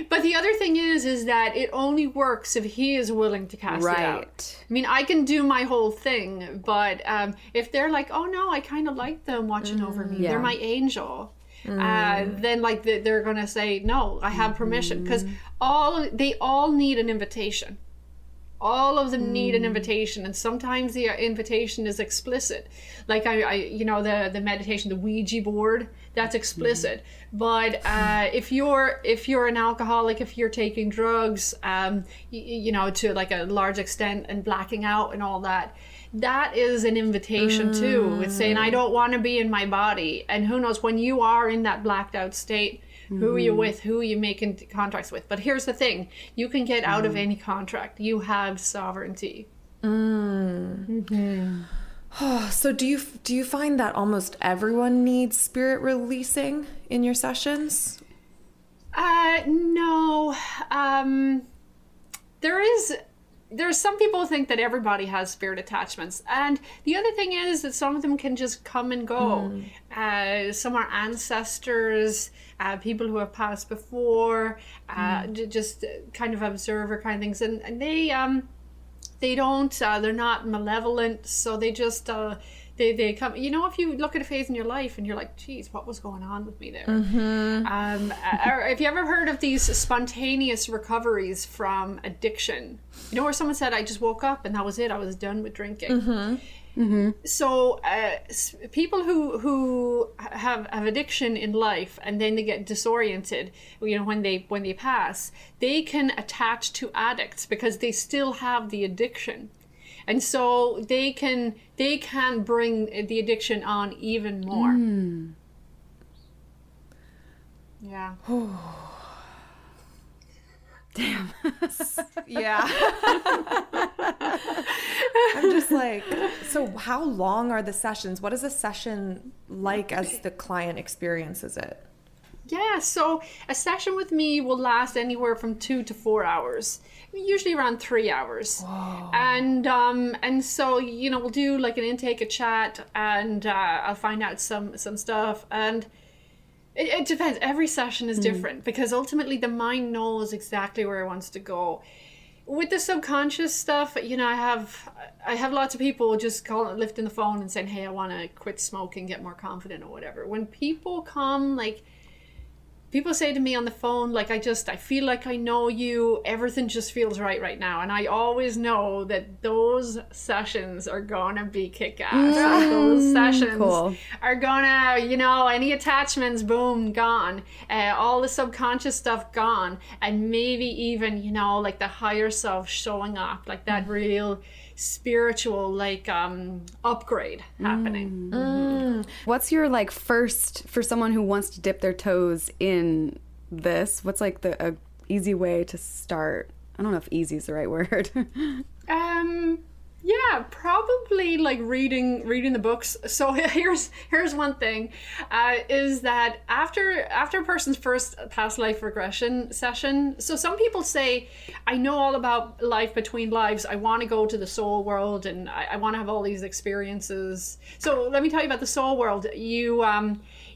But the other thing is that it only works if he is willing to cast it out. I mean, I can do my whole thing, but if they're like, oh no, I kind of like them watching over me. Yeah. They're my angel. Then like they're going to say, no, I have permission. Because they all need an invitation. All of them need an invitation, and sometimes the invitation is explicit. Like I you know, the meditation, the Ouija board, that's explicit. But if you're an alcoholic, if you're taking drugs, you know, to like a large extent, and blacking out and all that, that is an invitation too. It's saying, I don't want to be in my body. And who knows, when you are in that blacked out state, who are you with? Who are you making contracts with? But here's the thing. You can get out of any contract. You have sovereignty. Mm-hmm. Oh, so do you find that almost everyone needs spirit releasing in your sessions? No. There's some people who think that everybody has spirit attachments. And the other thing is that some of them can just come and go. Some are ancestors, people who have passed before, just kind of observer kind of things. And they don't, they're not malevolent. So they just, they come, you know, if you look at a phase in your life and you're like, geez, what was going on with me there? Mm-hmm. Or have you ever heard of these spontaneous recoveries from addiction? You know, where someone said, I just woke up and that was it. I was done with drinking. Mm-hmm. Mm-hmm. So people who have addiction in life, and then they get disoriented, you know, when they pass, they can attach to addicts because they still have the addiction. And so they can bring the addiction on even more. Yeah. Damn. Yeah. I'm just like, so how long are the sessions? What is a session like as the client experiences it? Yeah, so a session with me will last anywhere from 2 to 4 hours, usually around 3 hours. Whoa. And so, you know, we'll do like an intake, a chat, and I'll find out some stuff. And it depends. Every session is different because ultimately the mind knows exactly where it wants to go. With the subconscious stuff, you know, I have lots of people just lifting the phone and saying, hey, I want to quit smoking, get more confident or whatever. When people come, like... People say to me on the phone, like, I feel like I know you. Everything just feels right now. And I always know that those sessions are going to be kick-ass. Those sessions are going to, you know, any attachments, boom, gone. All the subconscious stuff gone. And maybe even, you know, like the higher self showing up, like that real spiritual, like, upgrade happening. What's your, like, first, for someone who wants to dip their toes in this, what's like the easy way to start? I don't know if easy is the right word. Yeah, probably like reading the books. So here's one thing, is that after a person's first past life regression session, so some people say, I know all about life between lives. I want to go to the soul world, and I want to have all these experiences. So let me tell you about the soul world.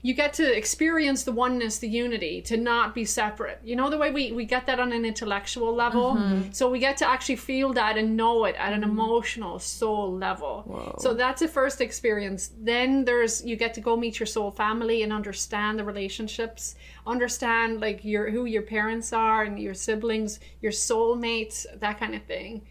You get to experience the oneness, the unity, to not be separate. You know, the way we get that on an intellectual level. So we get to actually feel that and know it at an emotional soul level. So that's the first experience. Then you get to go meet your soul family and understand the relationships, understand like who your parents are and your siblings, your soulmates, that kind of thing.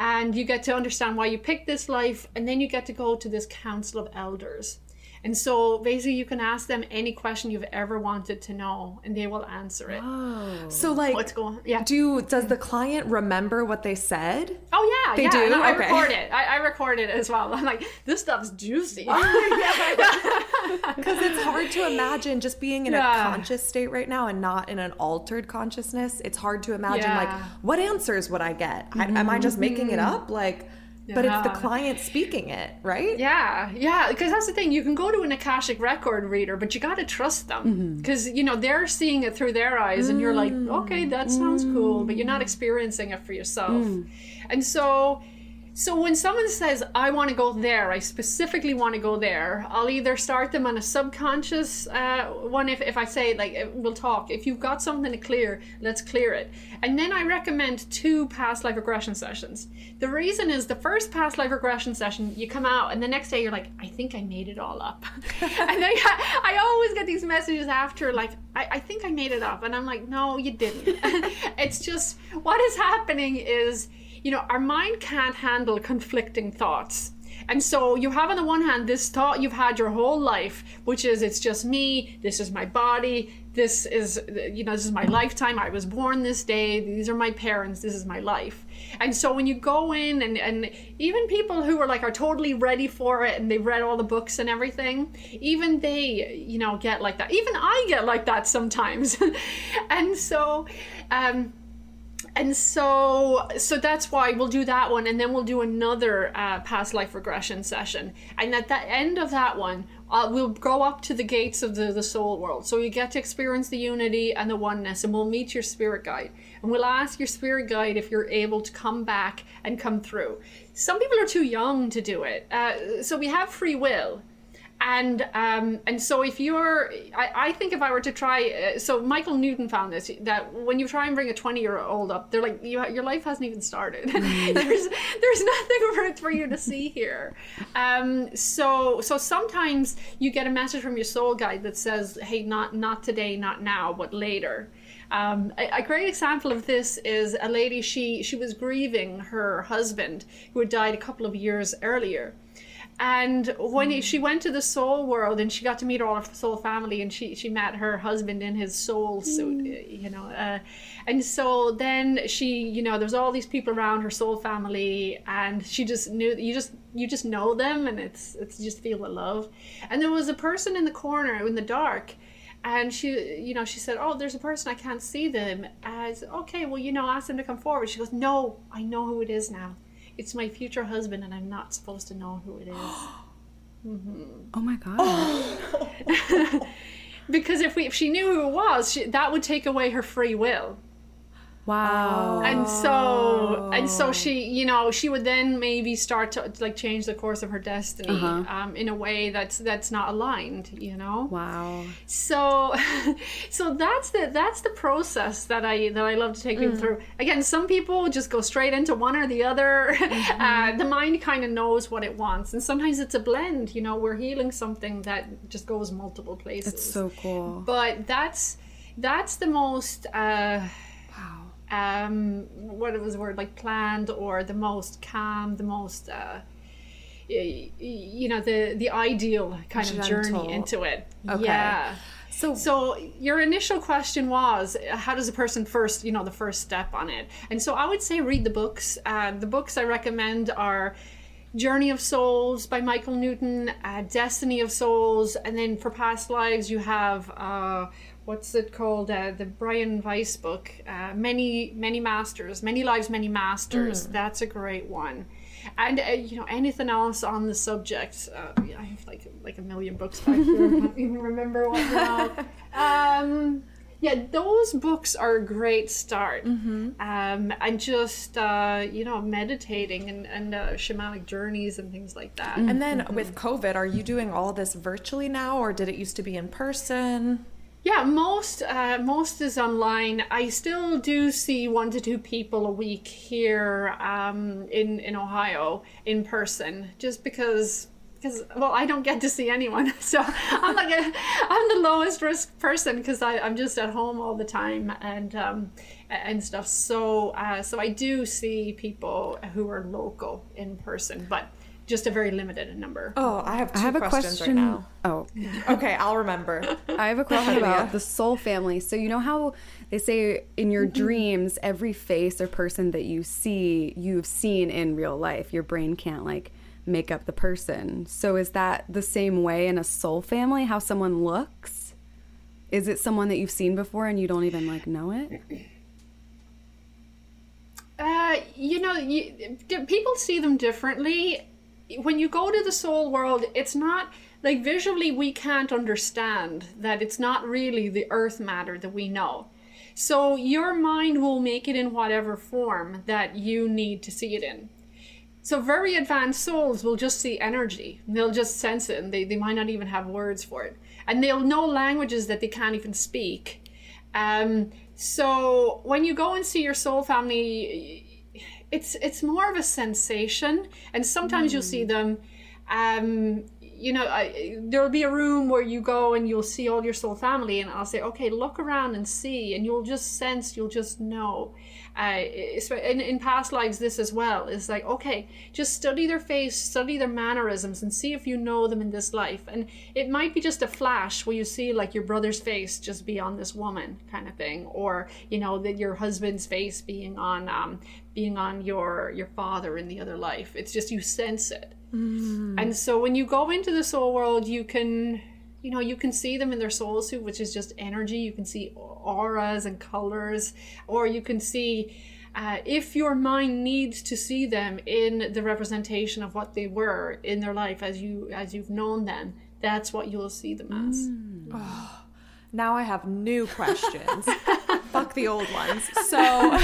And you get to understand why you picked this life. And then you get to go to this council of elders. And so basically you can ask them any question you've ever wanted to know and they will answer it. So like, what's going on? Yeah. Does the client remember what they said? Oh yeah. They do? And I record it. I record it as well. I'm like, this stuff's juicy. Because it's hard to imagine just being in a conscious state right now and not in an altered consciousness. It's hard to imagine like, what answers would I get? Am I just making it up? Like... But it's the client speaking it, right? Yeah. Because that's the thing. You can go to an Akashic record reader, but you got to trust them. Because, you know, they're seeing it through their eyes. And you're like, okay, that sounds cool. But you're not experiencing it for yourself. And so when someone says, I want to go there, I specifically want to go there, I'll either start them on a subconscious one. If I say, like, we'll talk. If you've got something to clear, let's clear it. And then I recommend 2 past life regression sessions. The reason is the first past life regression session, you come out and the next day you're like, I think I made it all up. And I always get these messages after, like, I think I made it up. And I'm like, no, you didn't. It's just what is happening is... You know, our mind can't handle conflicting thoughts. And so you have on the one hand this thought you've had your whole life, which is it's just me, this is my body, this is, you know, this is my lifetime, I was born this day, these are my parents, this is my life. And so when you go in and even people who are like are totally ready for it and they read all the books and everything, even they, you know, get like that. Even I get like that sometimes. And so... So that's why we'll do that one, and then we'll do another past life regression session. And at the end of that one, we'll go up to the gates of the soul world. So you get to experience the unity and the oneness, and we'll meet your spirit guide. And we'll ask your spirit guide if you're able to come back and come through. Some people are too young to do it. So we have free will. And so if you're, I think if I were to try, so Michael Newton found this, that when you try and bring a 20-year-old up, they're like, your life hasn't even started. There's nothing for you to see here. So sometimes you get a message from your soul guide that says, hey, not today, not now, but later. A great example of this is a lady, she was grieving her husband who had died a couple of years earlier. And when she went to the soul world and she got to meet all of the soul family and she met her husband in his soul suit, you know. And so then she, you know, there's all these people around her soul family and she just knew, you just know them and it's you just feel the love. And there was a person in the corner in the dark. And she, you know, she said, oh, there's a person, I can't see them. I said, okay, well, you know, ask them to come forward. She goes, no, I know who it is now. It's my future husband, and I'm not supposed to know who it is. Oh my God. Because if she knew who it was, that would take away her free will. Wow. And so she, you know, she would then maybe start to like change the course of her destiny in a way that's not aligned, you know. Wow. So that's the process that I love to take people through. Again, some people just go straight into one or the other. The mind kind of knows what it wants, and sometimes it's a blend. You know, we're healing something that just goes multiple places. That's so cool. But that's. That's the most what was the word, like planned, or the most calm, the most you know, the ideal kind of journey into it. Okay. Yeah. So your initial question was, how does a person first, you know, the first step on it? And so I would say read the books. The books I recommend are Journey of Souls by Michael Newton, Destiny of Souls, and then for past lives you have what's it called, the Brian Weiss book, Many Lives, Many Masters. That's a great one. And you know, anything else on the subject, I have like a million books back here. I don't even remember what now. Yeah, those books are a great start. And just, you know, meditating and shamanic journeys and things like that. And then with COVID, are you doing all this virtually now, or did it used to be in person? Yeah, most is online. I still do see 1 to 2 people a week here in Ohio in person, just because, well, I don't get to see anyone, so I'm like I'm the lowest risk person because I'm just at home all the time and stuff. So I do see people who are local in person, but just a very limited number. Oh, I have a question right now. Oh, okay, I'll remember. I have a question about the soul family. So you know how they say in your dreams, every face or person that you see, you've seen in real life. Your brain can't like make up the person. So is that the same way in a soul family, how someone looks? Is it someone that you've seen before and you don't even like know it? You know, people see them differently. When you go to the soul world, it's not like visually we can't understand that. It's not really the earth matter that we know. So your mind will make it in whatever form that you need to see it in. So very advanced souls will just see energy. They'll just sense it, and they might not even have words for it. And they'll know languages that they can't even speak. So when you go and see your soul family, it's more of a sensation, and sometimes you'll see them. You know, there'll be a room where you go and you'll see all your soul family, and I'll say, okay, look around and see, and you'll just sense, you'll just know. So in past lives, this as well is like, okay, just study their face, study their mannerisms, and see if you know them in this life. And it might be just a flash where you see like your brother's face just be on this woman kind of thing, or you know that your husband's face being on your father in the other life. It's just you sense it. And so when you go into the soul world, you can see them in their soul suit, which is just energy. You can see auras and colors, or you can see if your mind needs to see them in the representation of what they were in their life as you've known them. That's what you'll see them as. Oh, now I have new questions. Fuck the old ones. So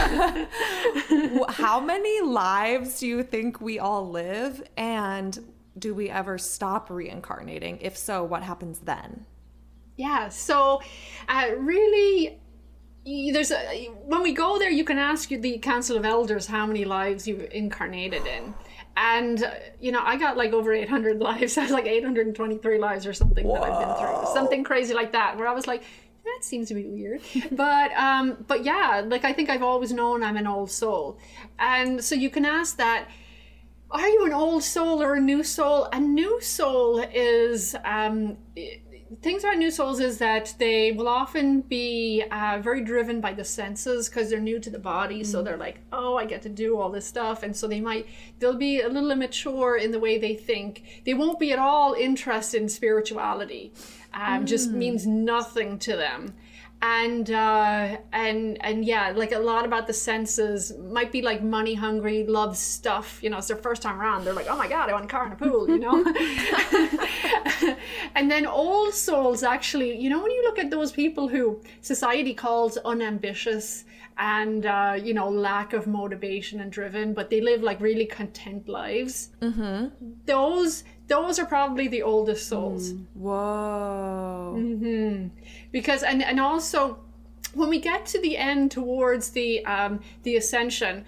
how many lives do you think we all live, and do we ever stop reincarnating? If so, what happens then? Yeah, so really, when we go there, you can ask the Council of Elders how many lives you've incarnated in. And, you know, I got like over 800 lives. I was like 823 lives or something. Whoa. That I've been through. Something crazy like that, where I was like, that seems to be weird. But yeah, like I think I've always known I'm an old soul. And so you can ask that, are you an old soul or a new soul? A new soul is, things about new souls is that they will often be very driven by the senses because they're new to the body. So they're like, oh, I get to do all this stuff. And so they'll be a little immature in the way they think. They won't be at all interested in spirituality. Just means nothing to them. And yeah, like a lot about the senses, might be like money hungry, love stuff, you know, it's their first time around. They're like, oh my God, I want a car and a pool, you know? And then old souls actually, you know, when you look at those people who society calls unambitious and, you know, lack of motivation and driven, but they live like really content lives. Those are probably the oldest souls. Whoa. Because, and also, when we get to the end towards the ascension,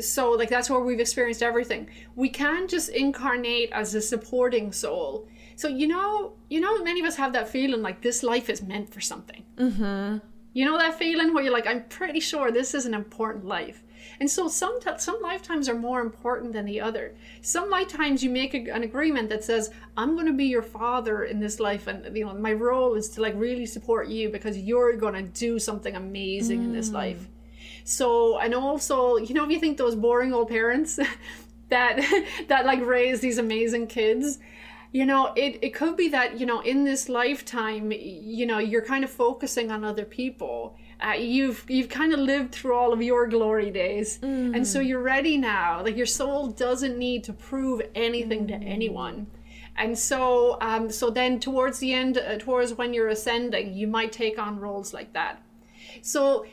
so like that's where we've experienced everything. We can just incarnate as a supporting soul. So, you know, many of us have that feeling like this life is meant for something. Mm-hmm. You know that feeling where you're like, I'm pretty sure this is an important life. And so some lifetimes are more important than the other. Some lifetimes you make an agreement that says, I'm going to be your father in this life. And, you know, my role is to like really support you because you're going to do something amazing in this life. So, and also, you know, if you think those boring old parents that like raise these amazing kids, you know, it could be that, you know, in this lifetime, you know, you're kind of focusing on other people. You've kind of lived through all of your glory days. Mm. And so you're ready now. Like your soul doesn't need to prove anything to anyone. And so, so then towards the end, towards when you're ascending, you might take on roles like that. So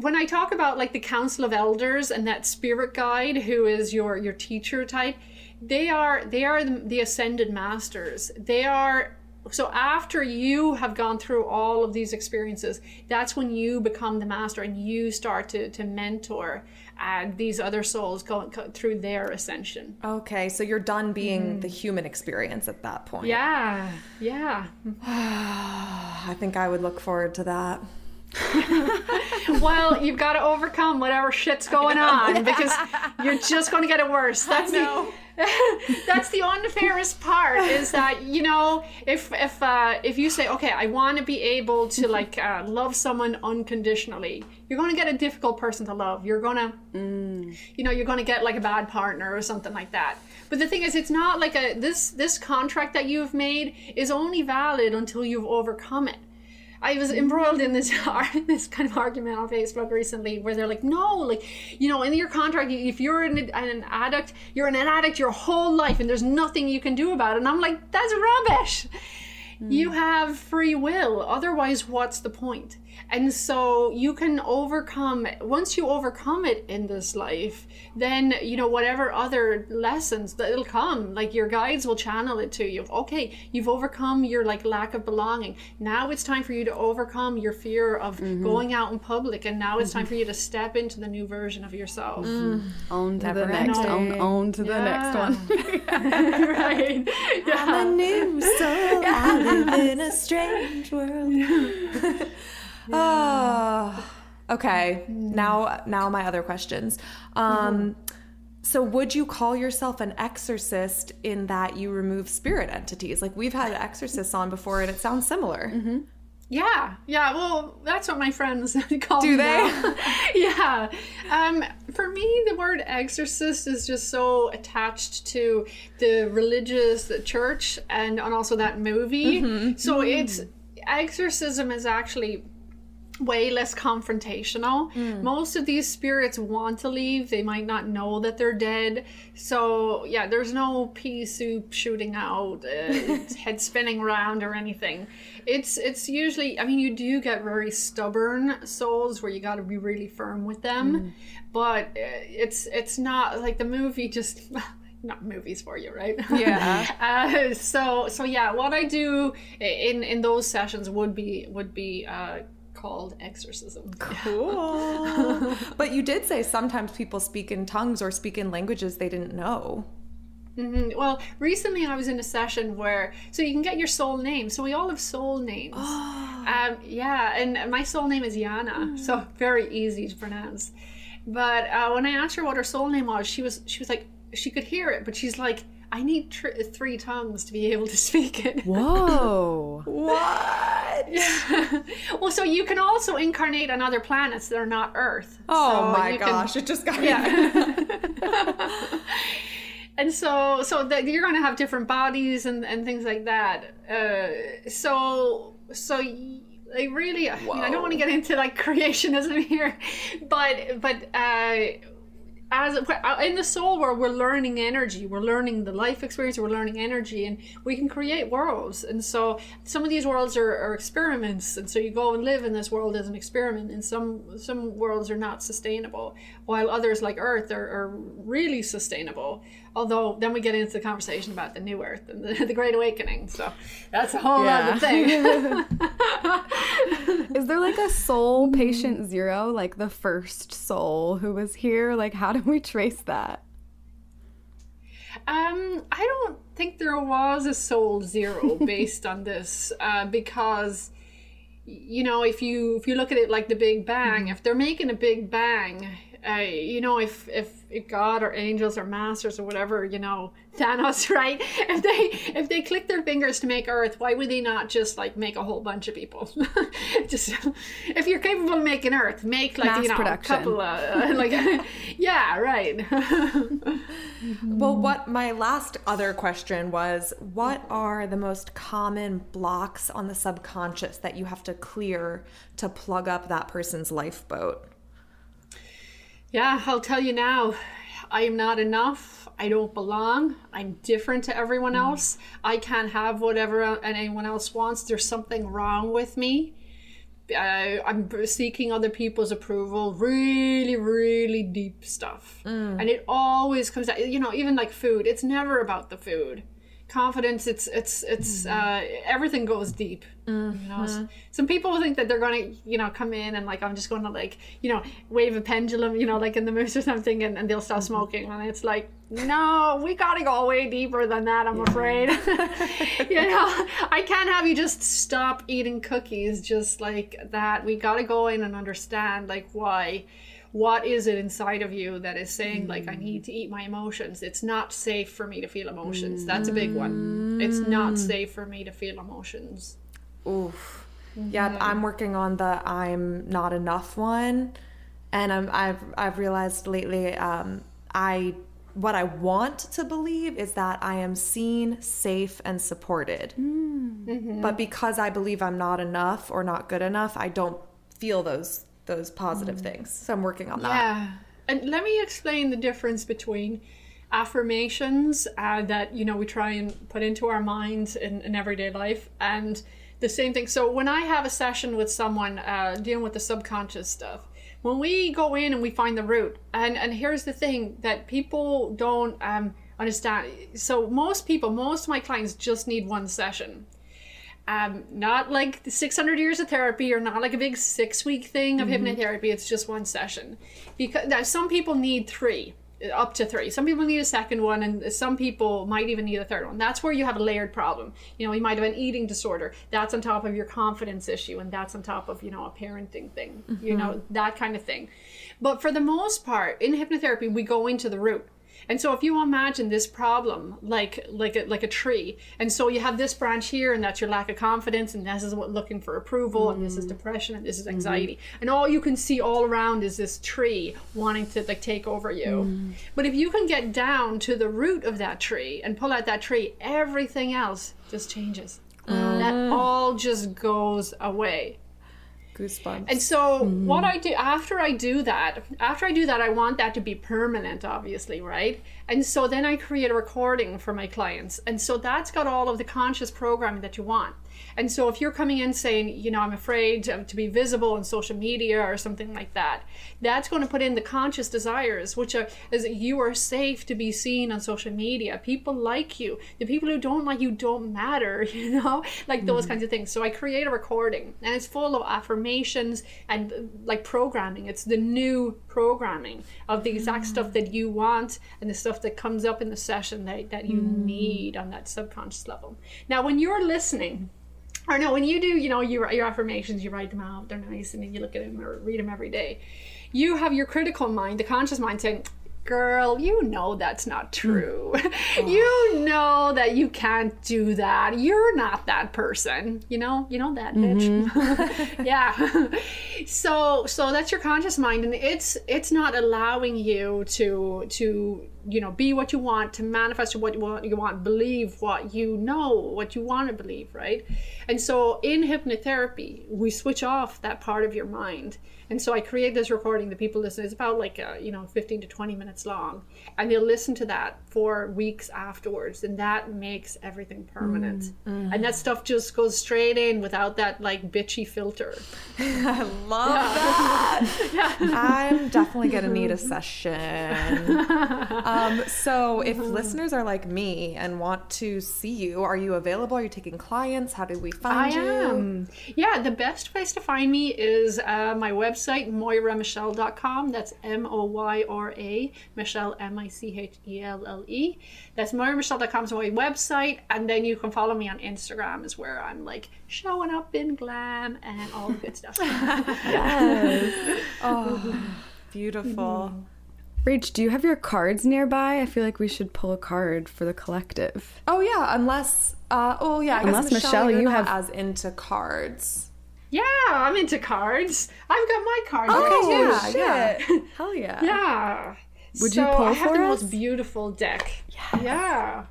when I talk about like the Council of Elders and that spirit guide who is your teacher type, they are the ascended masters. They are, so after you have gone through all of these experiences, that's when you become the master and you start to mentor these other souls through their ascension. Okay, so you're done being the human experience at that point. Yeah. I think I would look forward to that. Well, you've got to overcome whatever shit's going on because you're just going to get it worse. That's the unfairest part is that, you know, if you say, okay, I want to be able to like love someone unconditionally, you're going to get a difficult person to love. You're going to, you know, you're going to get like a bad partner or something like that. But the thing is, it's not like this contract that you've made is only valid until you've overcome it. I was embroiled in this kind of argument on Facebook recently where they're like, no, like, you know, in your contract, if you're an addict your whole life and there's nothing you can do about it. And I'm like, that's rubbish. You have free will. Otherwise, what's the point? And so you can overcome, once you overcome it in this life, then, you know, whatever other lessons that it'll come, like your guides will channel it to you. Okay, you've overcome your like lack of belonging. Now it's time for you to overcome your fear of going out in public. And now it's time for you to step into the new version of yourself. On to the next one. Right. Yeah. I'm a new soul. I live in a strange world. Yeah. Oh, okay. Now my other questions. So would you call yourself an exorcist in that you remove spirit entities? Like we've had exorcists on before and it sounds similar. Mm-hmm. Yeah. Well, that's what my friends call me. Do they? Yeah. For me, the word exorcist is just so attached to the religious, the church, and also that movie. Mm-hmm. So it's exorcism is actually way less confrontational. Most of these spirits want to leave. They might not know that they're dead. So yeah, there's no pea soup shooting out, head spinning around or anything. It's usually, I mean, you do get very stubborn souls where you got to be really firm with them, but it's not like the movie just... Not movies for you, right? Yeah. So yeah, what I do in those sessions would be called exorcism. Cool. But you did say sometimes people speak in tongues or speak in languages they didn't know. Mm-hmm. Well, recently I was in a session where, so you can get your soul name. So we all have soul names. Yeah, and my soul name is Yana, so very easy to pronounce. But when I asked her what her soul name was, she was like, she could hear it, but she's like, I need three tongues to be able to speak it. Whoa. What? Yeah. Well, so you can also incarnate on other planets that are not Earth. Oh, so my gosh. It just got me. And so that you're going to have different bodies and things like that. Like really, I mean, I don't want to get into like creationism here, but as in the soul world, we're learning energy, we're learning the life experience, we're learning energy, and we can create worlds. And so some of these worlds are experiments, and so you go and live in this world as an experiment, and some worlds are not sustainable, while others like Earth are really sustainable. Although then we get into the conversation about the new Earth and the Great Awakening, so that's a whole other thing. Is there like a soul patient zero, like the first soul who was here? Like, how do we trace that? I don't think there was a soul zero based on this, because, you know, if you look at it like the Big Bang, if they're making a Big Bang, you know, if God or angels or masters or whatever, you know, Thanos, right? If they click their fingers to make Earth, why would they not just like make a whole bunch of people? Just if you're capable of making Earth, make like, you know, production. A couple of like, yeah, right. Well, what my last other question was, what are the most common blocks on the subconscious that you have to clear to plug up that person's lifeboat? Yeah, I'll tell you now, I am not enough. I don't belong. I'm different to everyone else. I can't have whatever anyone else wants. There's something wrong with me. I'm seeking other people's approval. Really, really deep stuff. And it always comes out, you know, even like food. It's never about the food. Confidence, it's everything goes deep. You know, some people think that they're going to, you know, come in and like, I'm just going to like, you know, wave a pendulum, you know, like in the moose or something, and they'll stop smoking. And it's like, no, we got to go way deeper than that, I'm afraid. You know, I can't have you just stop eating cookies just like that. We got to go in and understand like why. What is it inside of you that is saying, like, I need to eat my emotions? It's not safe for me to feel emotions. That's a big one. It's not safe for me to feel emotions. Oof. Mm-hmm. Yeah, I'm working on the I'm not enough one. And I've realized lately, what I want to believe is that I am seen, safe, and supported. Mm-hmm. But because I believe I'm not enough or not good enough, I don't feel those positive things. So I'm working on that. Yeah. And let me explain the difference between affirmations that, you know, we try and put into our minds in everyday life and the same thing. So when I have a session with someone dealing with the subconscious stuff, when we go in and we find the root, and here's the thing that people don't understand. So most of my clients just need one session. Not like 600 years of therapy or not like a big 6-week thing of hypnotherapy. It's just one session. Because now some people need 3, up to 3. Some people need a second one, and some people might even need a third one. That's where you have a layered problem. You know, you might have an eating disorder. That's on top of your confidence issue, and that's on top of, you know, a parenting thing, you know, that kind of thing. But for the most part, in hypnotherapy, we go into the root. And so if you imagine this problem like a tree, and so you have this branch here, and that's your lack of confidence, and this is what looking for approval, and this is depression, and this is anxiety, and all you can see all around is this tree wanting to like take over you. But if you can get down to the root of that tree and pull out that tree, everything else just changes. That all just goes away. Goosebumps. And so what I do after I do that, I want that to be permanent, obviously, right? And so then I create a recording for my clients. And so that's got all of the conscious programming that you want. And so if you're coming in saying, you know, I'm afraid to be visible on social media or something like that, that's going to put in the conscious desires, which are, is you are safe to be seen on social media. People like you. The people who don't like you don't matter, you know, like those kinds of things. So I create a recording, and it's full of affirmations and like programming. It's the new programming of the exact stuff that you want and the stuff that comes up in the session that you need on that subconscious level. Now, when you're listening, or no, when you do, you know, your affirmations, you write them out, they're nice, and then you look at them or read them every day. You have your critical mind, the conscious mind saying, girl, you know that's not true. Oh. You know that you can't do that. You're not that person. You know that, bitch. Yeah. So that's your conscious mind, and it's not allowing you to you know, be what you want, to manifest what you want, believe what you know, what you want to believe, right? And so in hypnotherapy, we switch off that part of your mind. And so I create this recording that people listen. It's about like, 15 to 20 minutes long. And they'll listen to that for weeks afterwards. And that makes everything permanent. And that stuff just goes straight in without that like bitchy filter. I love that. Yeah. I'm definitely going to need a session. So if listeners are like me and want to see you, are you available? Are you taking clients? How do we find you? I am. Yeah, the best place to find me is my website, moiramichelle.com. That's M-O-Y-R-A, Michelle, M-I-C-H-E-L-L-E. That's moiramichelle.com is my website. And then you can follow me on Instagram is where I'm like showing up in glam and all the good stuff. Yes. Oh, beautiful. Mm-hmm. Rach, do you have your cards nearby? I feel like we should pull a card for the collective. Oh, yeah, unless... I guess, Michelle, you have... as into cards. Yeah, I'm into cards. I've got my cards. Oh, yeah, shit. Yeah. Hell yeah. Yeah. Would you pull for us? Most beautiful deck. Yes. Yeah.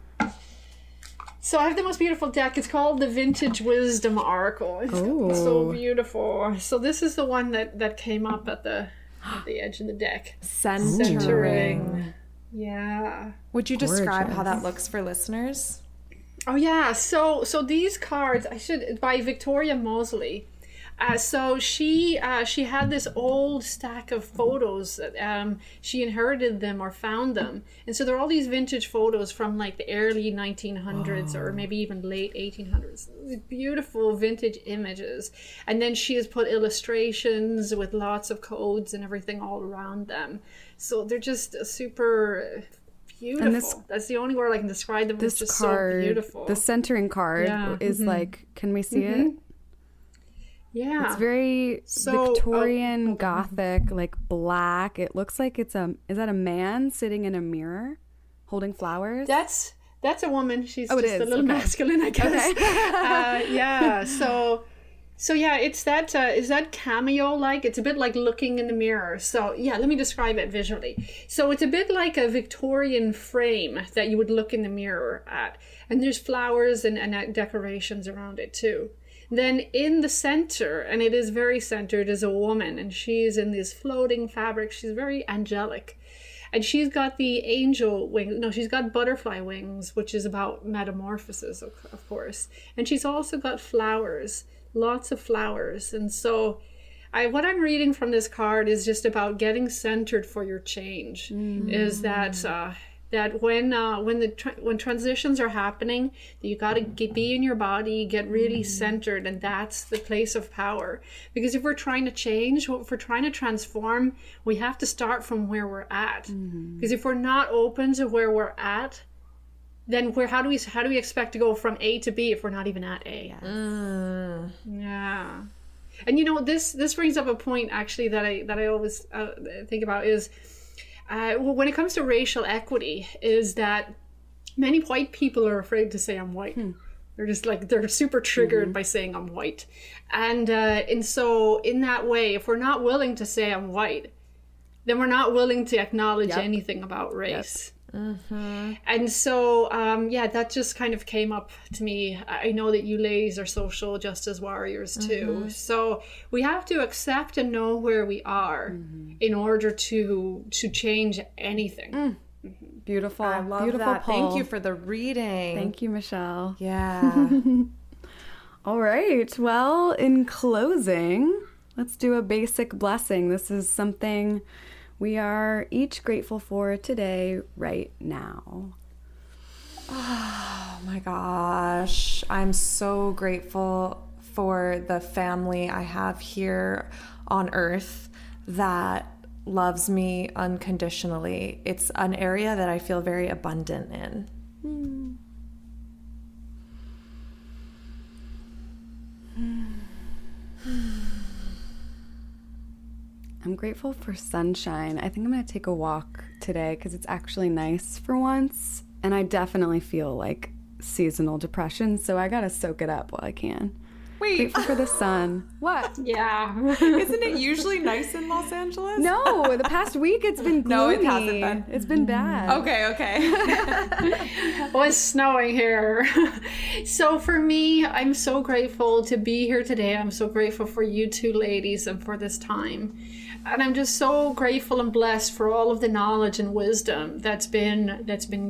So I have the most beautiful deck. It's called the Vintage Wisdom Oracle. It's so beautiful. So this is the one that came up at the edge of the deck. Centering. Yeah. Would you describe how that looks for listeners? Oh, yeah. So these cards, by Victoria Moseley. So she had this old stack of photos that she inherited them or found them. And so there are all these vintage photos from like the early 1900s or maybe even late 1800s. Beautiful vintage images. And then she has put illustrations with lots of codes and everything all around them. So they're just super... beautiful. And that's the only word I can describe them. It's just card, so beautiful. The centering card is like, can we see it? Yeah. It's very Victorian, Gothic, like black. It looks like is that a man sitting in a mirror holding flowers? That's a woman. She's just a little masculine, I guess. Okay. Yeah. So yeah, it's that is that cameo like? It's a bit like looking in the mirror. So yeah, let me describe it visually. So it's a bit like a Victorian frame that you would look in the mirror at. And there's flowers and decorations around it too. Then in the center, and it is very centered, is a woman. And she's in this floating fabric. She's very angelic. And she's got the angel wings. No, she's got butterfly wings, which is about metamorphosis, of course. And she's also got flowers. Lots of flowers. And so what I'm reading from this card is just about getting centered for your change. Mm. Is that when transitions are happening, you got to be in your body, get really centered. And that's the place of power. Because if we're trying to change, if we're trying to transform, we have to start from where we're at. Because if we're not open to where we're at, then how do we expect to go from A to B if we're not even at A? Yes. Yeah. And this brings up a point actually that I always think about is when it comes to racial equity is that many white people are afraid to say I'm white. They're just like, they're super triggered by saying I'm white. And so in that way, if we're not willing to say I'm white, then we're not willing to acknowledge anything about race. Yep. Mm-hmm. And so, that just kind of came up to me. I know that you ladies are social justice warriors too. So we have to accept and know where we are in order to change anything. Beautiful. I love that. Paul. Thank you for the reading. Thank you, Michelle. Yeah. All right. Well, in closing, let's do a basic blessing. This is something we are each grateful for today, right now. Oh my gosh. I'm so grateful for the family I have here on earth that loves me unconditionally. It's an area that I feel very abundant in. I'm grateful for sunshine. I think I'm going to take a walk today because it's actually nice for once. And I definitely feel like seasonal depression, so I got to soak it up while I can. Wait. Grateful for the sun. What? Yeah. Isn't it usually nice in Los Angeles? No, the past week it's been gloomy. No, it hasn't been. It's been bad. Okay. Well, it's snowing here. So for me, I'm so grateful to be here today. I'm so grateful for you two ladies and for this time. And I'm just so grateful and blessed for all of the knowledge and wisdom that's been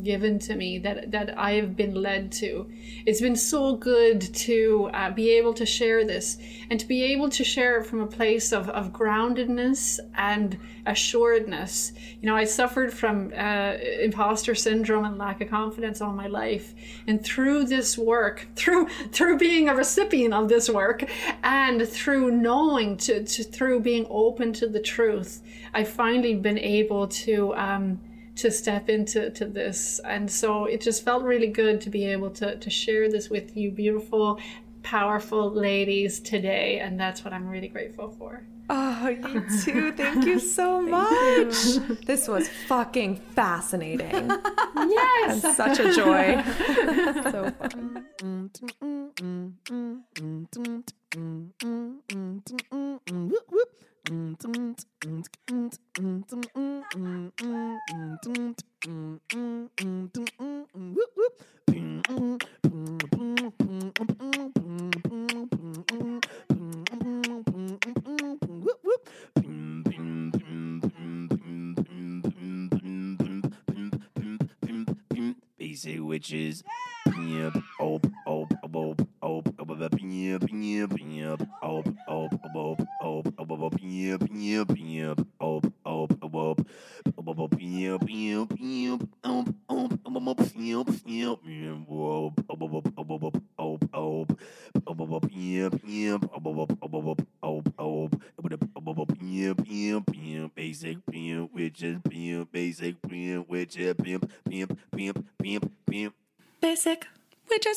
given to me, that I have been led to. It's been so good to be able to to share this and to be able to share it from a place of groundedness and assuredness. You know, I suffered from imposter syndrome and lack of confidence all my life. And through this work, through being a recipient of this work and through knowing, through being open to the truth, I've finally been able to step into this. And so it just felt really good to be able to share this with you beautiful, powerful ladies today. And that's what I'm really grateful for. Oh, you too. Thank you so much. You. This was fucking fascinating. Yes. That's such a joy. So fun. Easy witches. Basic witches.